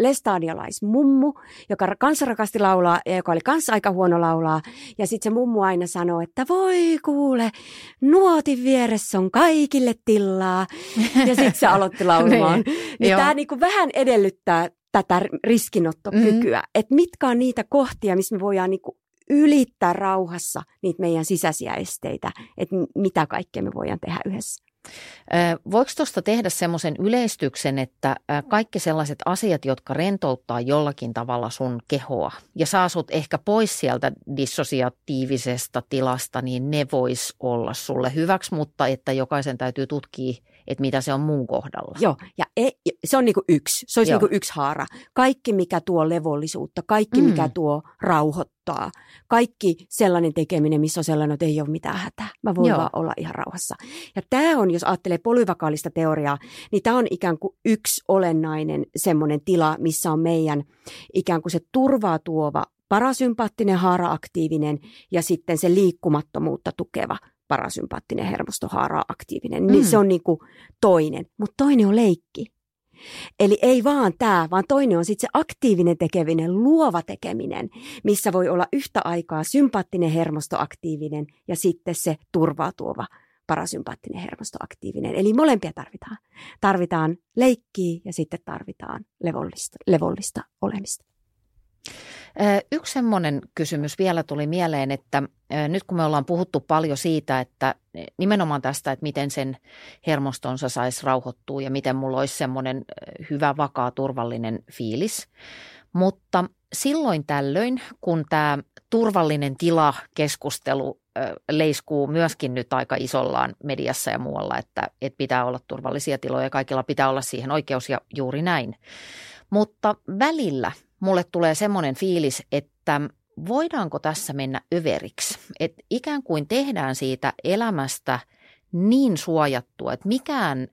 lestadiolaismummu, joka kanssa rakasti laulaa ja joka oli kanssa aika huono laulaa. Ja sitten se mummu aina sanoi, että voi kuule, nuotin vieressä on kaikille tilaa. Ja sitten se aloitti laulamaan. Niin tämä niinku vähän edellyttää tätä riskinottokykyä. Että mitkä on niitä kohtia, missä me voidaan niinku ylittää rauhassa niitä meidän sisäisiä esteitä, että mitä kaikkea me voidaan tehdä yhdessä. Voiko tuosta tehdä semmoisen yleistyksen, että kaikki sellaiset asiat, jotka rentouttaa jollakin tavalla sun kehoa ja saa sut ehkä pois sieltä dissosiatiivisesta tilasta, niin ne vois olla sulle hyväksi, mutta että jokaisen täytyy tutkia, että mitä se on mun kohdalla. Joo, ja se on niinku yksi, se olisi niinku yksi haara. Kaikki, mikä tuo levollisuutta, kaikki, mikä tuo rauhoittaa, kaikki sellainen tekeminen, missä on sellainen, että ei ole mitään hätää. Mä voin vaan olla ihan rauhassa. Ja tämä on, jos ajattelee polyvagaalista teoriaa, niin tämä on ikään kuin yksi olennainen semmoinen tila, missä on meidän ikään kuin se turvaa tuova parasympaattinen haara-aktiivinen ja sitten se liikkumattomuutta tukeva parasympaattinen hermostohaara aktiivinen, niin se on niin kuin toinen. Mutta toinen on leikki. Eli ei vaan tämä, vaan toinen on sitten se aktiivinen tekeminen, luova tekeminen, missä voi olla yhtä aikaa sympaattinen hermostoaktiivinen ja sitten se turvaa tuova parasympaattinen hermostoaktiivinen. Eli molempia tarvitaan. Tarvitaan leikkiä ja sitten tarvitaan levollista olemista. Yksi semmoinen kysymys vielä tuli mieleen, että nyt kun me ollaan puhuttu paljon siitä, että nimenomaan tästä, että miten sen hermostonsa saisi rauhoittua ja miten mulla olisi semmoinen hyvä, vakaa, turvallinen fiilis, mutta silloin tällöin, kun tämä turvallinen tila keskustelu leiskuu myöskin nyt aika isollaan mediassa ja muualla, että pitää olla turvallisia tiloja ja kaikilla pitää olla siihen oikeus ja juuri näin, mutta välillä mulle tulee semmoinen fiilis, että voidaanko tässä mennä överiksi, että ikään kuin tehdään siitä elämästä niin suojattua, että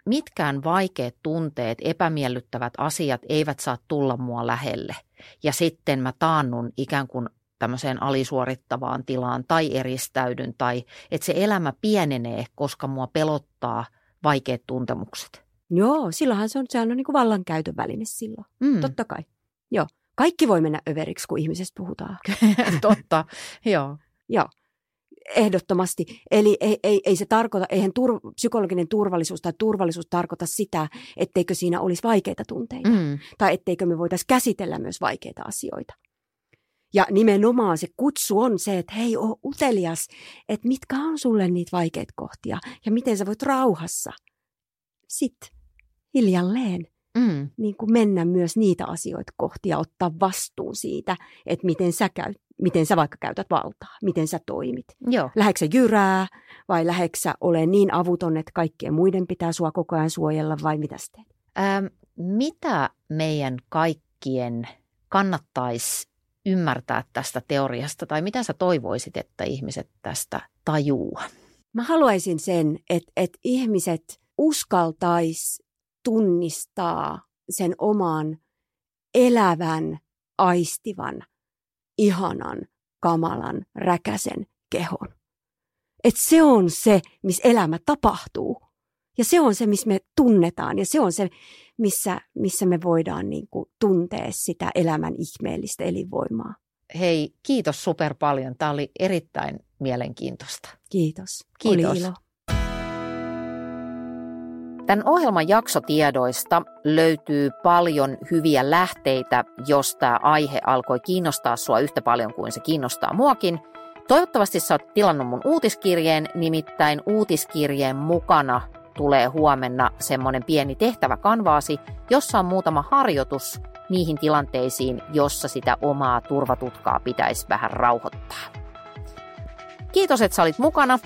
mitkään vaikeat tunteet, epämiellyttävät asiat eivät saa tulla mua lähelle ja sitten mä taannun ikään kuin tämmöiseen alisuorittavaan tilaan tai eristäydyn tai että se elämä pienenee, koska mua pelottaa vaikeat tuntemukset. Joo, silloinhan sehän on niin kuin vallankäytön väline silloin. Mm. Totta kai. Joo. Kaikki voi mennä överiksi, kun ihmisestä puhutaan. Totta, joo. Joo, ehdottomasti. Eli ei se tarkoita, eihän psykologinen turvallisuus tai turvallisuus tarkoita sitä, etteikö siinä olisi vaikeita tunteita. Mm. Tai etteikö me voitaisiin käsitellä myös vaikeita asioita. Ja nimenomaan se kutsu on se, että hei, oo utelias, että mitkä on sulle niitä vaikeita kohtia ja miten sä voit rauhassa sitten hiljalleen. Mm. Niin kuin mennä myös niitä asioita kohti ja ottaa vastuun siitä, että miten sä vaikka käytät valtaa, miten sä toimit. Lähdekö sä jyrää vai lähdekö sä ole niin avuton, että kaikkien muiden pitää sua koko ajan suojella vai mitä sä teet? Mitä meidän kaikkien kannattaisi ymmärtää tästä teoriasta tai mitä sä toivoisit, että ihmiset tästä tajuu? Mä haluaisin sen, että ihmiset uskaltaisi tunnistaa sen oman elävän, aistivan, ihanan, kamalan, räkäsen kehon. Et se on se, missä elämä tapahtuu. Ja se on se, missä me tunnetaan. Ja se on se, missä me voidaan niin kuin tuntea sitä elämän ihmeellistä elinvoimaa. Hei, kiitos super paljon. Tämä oli erittäin mielenkiintoista. Kiitos. Oli ilo. Tämän ohjelman jaksotiedoista löytyy paljon hyviä lähteitä, jos tämä aihe alkoi kiinnostaa sua yhtä paljon kuin se kiinnostaa muakin. Toivottavasti sä oot tilannut mun uutiskirjeen, nimittäin uutiskirjeen mukana tulee huomenna semmoinen pieni tehtäväkanvaasi, jossa on muutama harjoitus niihin tilanteisiin, jossa sitä omaa turvatutkaa pitäisi vähän rauhoittaa. Kiitos, että sä olit mukana.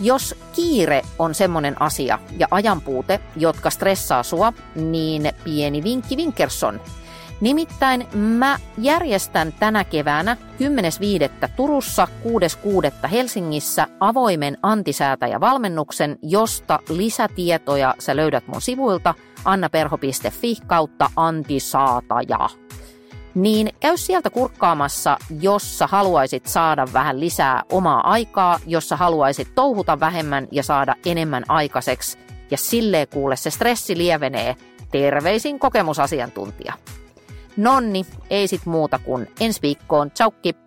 Jos kiire on semmoinen asia ja ajanpuute, jotka stressaa sua, niin pieni vinkki Winkerson. Nimittäin mä järjestän tänä keväänä 10.5. Turussa, 6.6. Helsingissä avoimen antisäätäjävalmennuksen, josta lisätietoja sä löydät mun sivuilta annaperho.fi/antisaataja. Niin käy sieltä kurkkaamassa, jos sä haluaisit saada vähän lisää omaa aikaa, jos sä haluaisit touhuta vähemmän ja saada enemmän aikaiseksi. Ja silleen kuule se stressi lievenee. Terveisin kokemusasiantuntija. Nonni, ei sit muuta kuin ensi viikkoon. Tsaukki!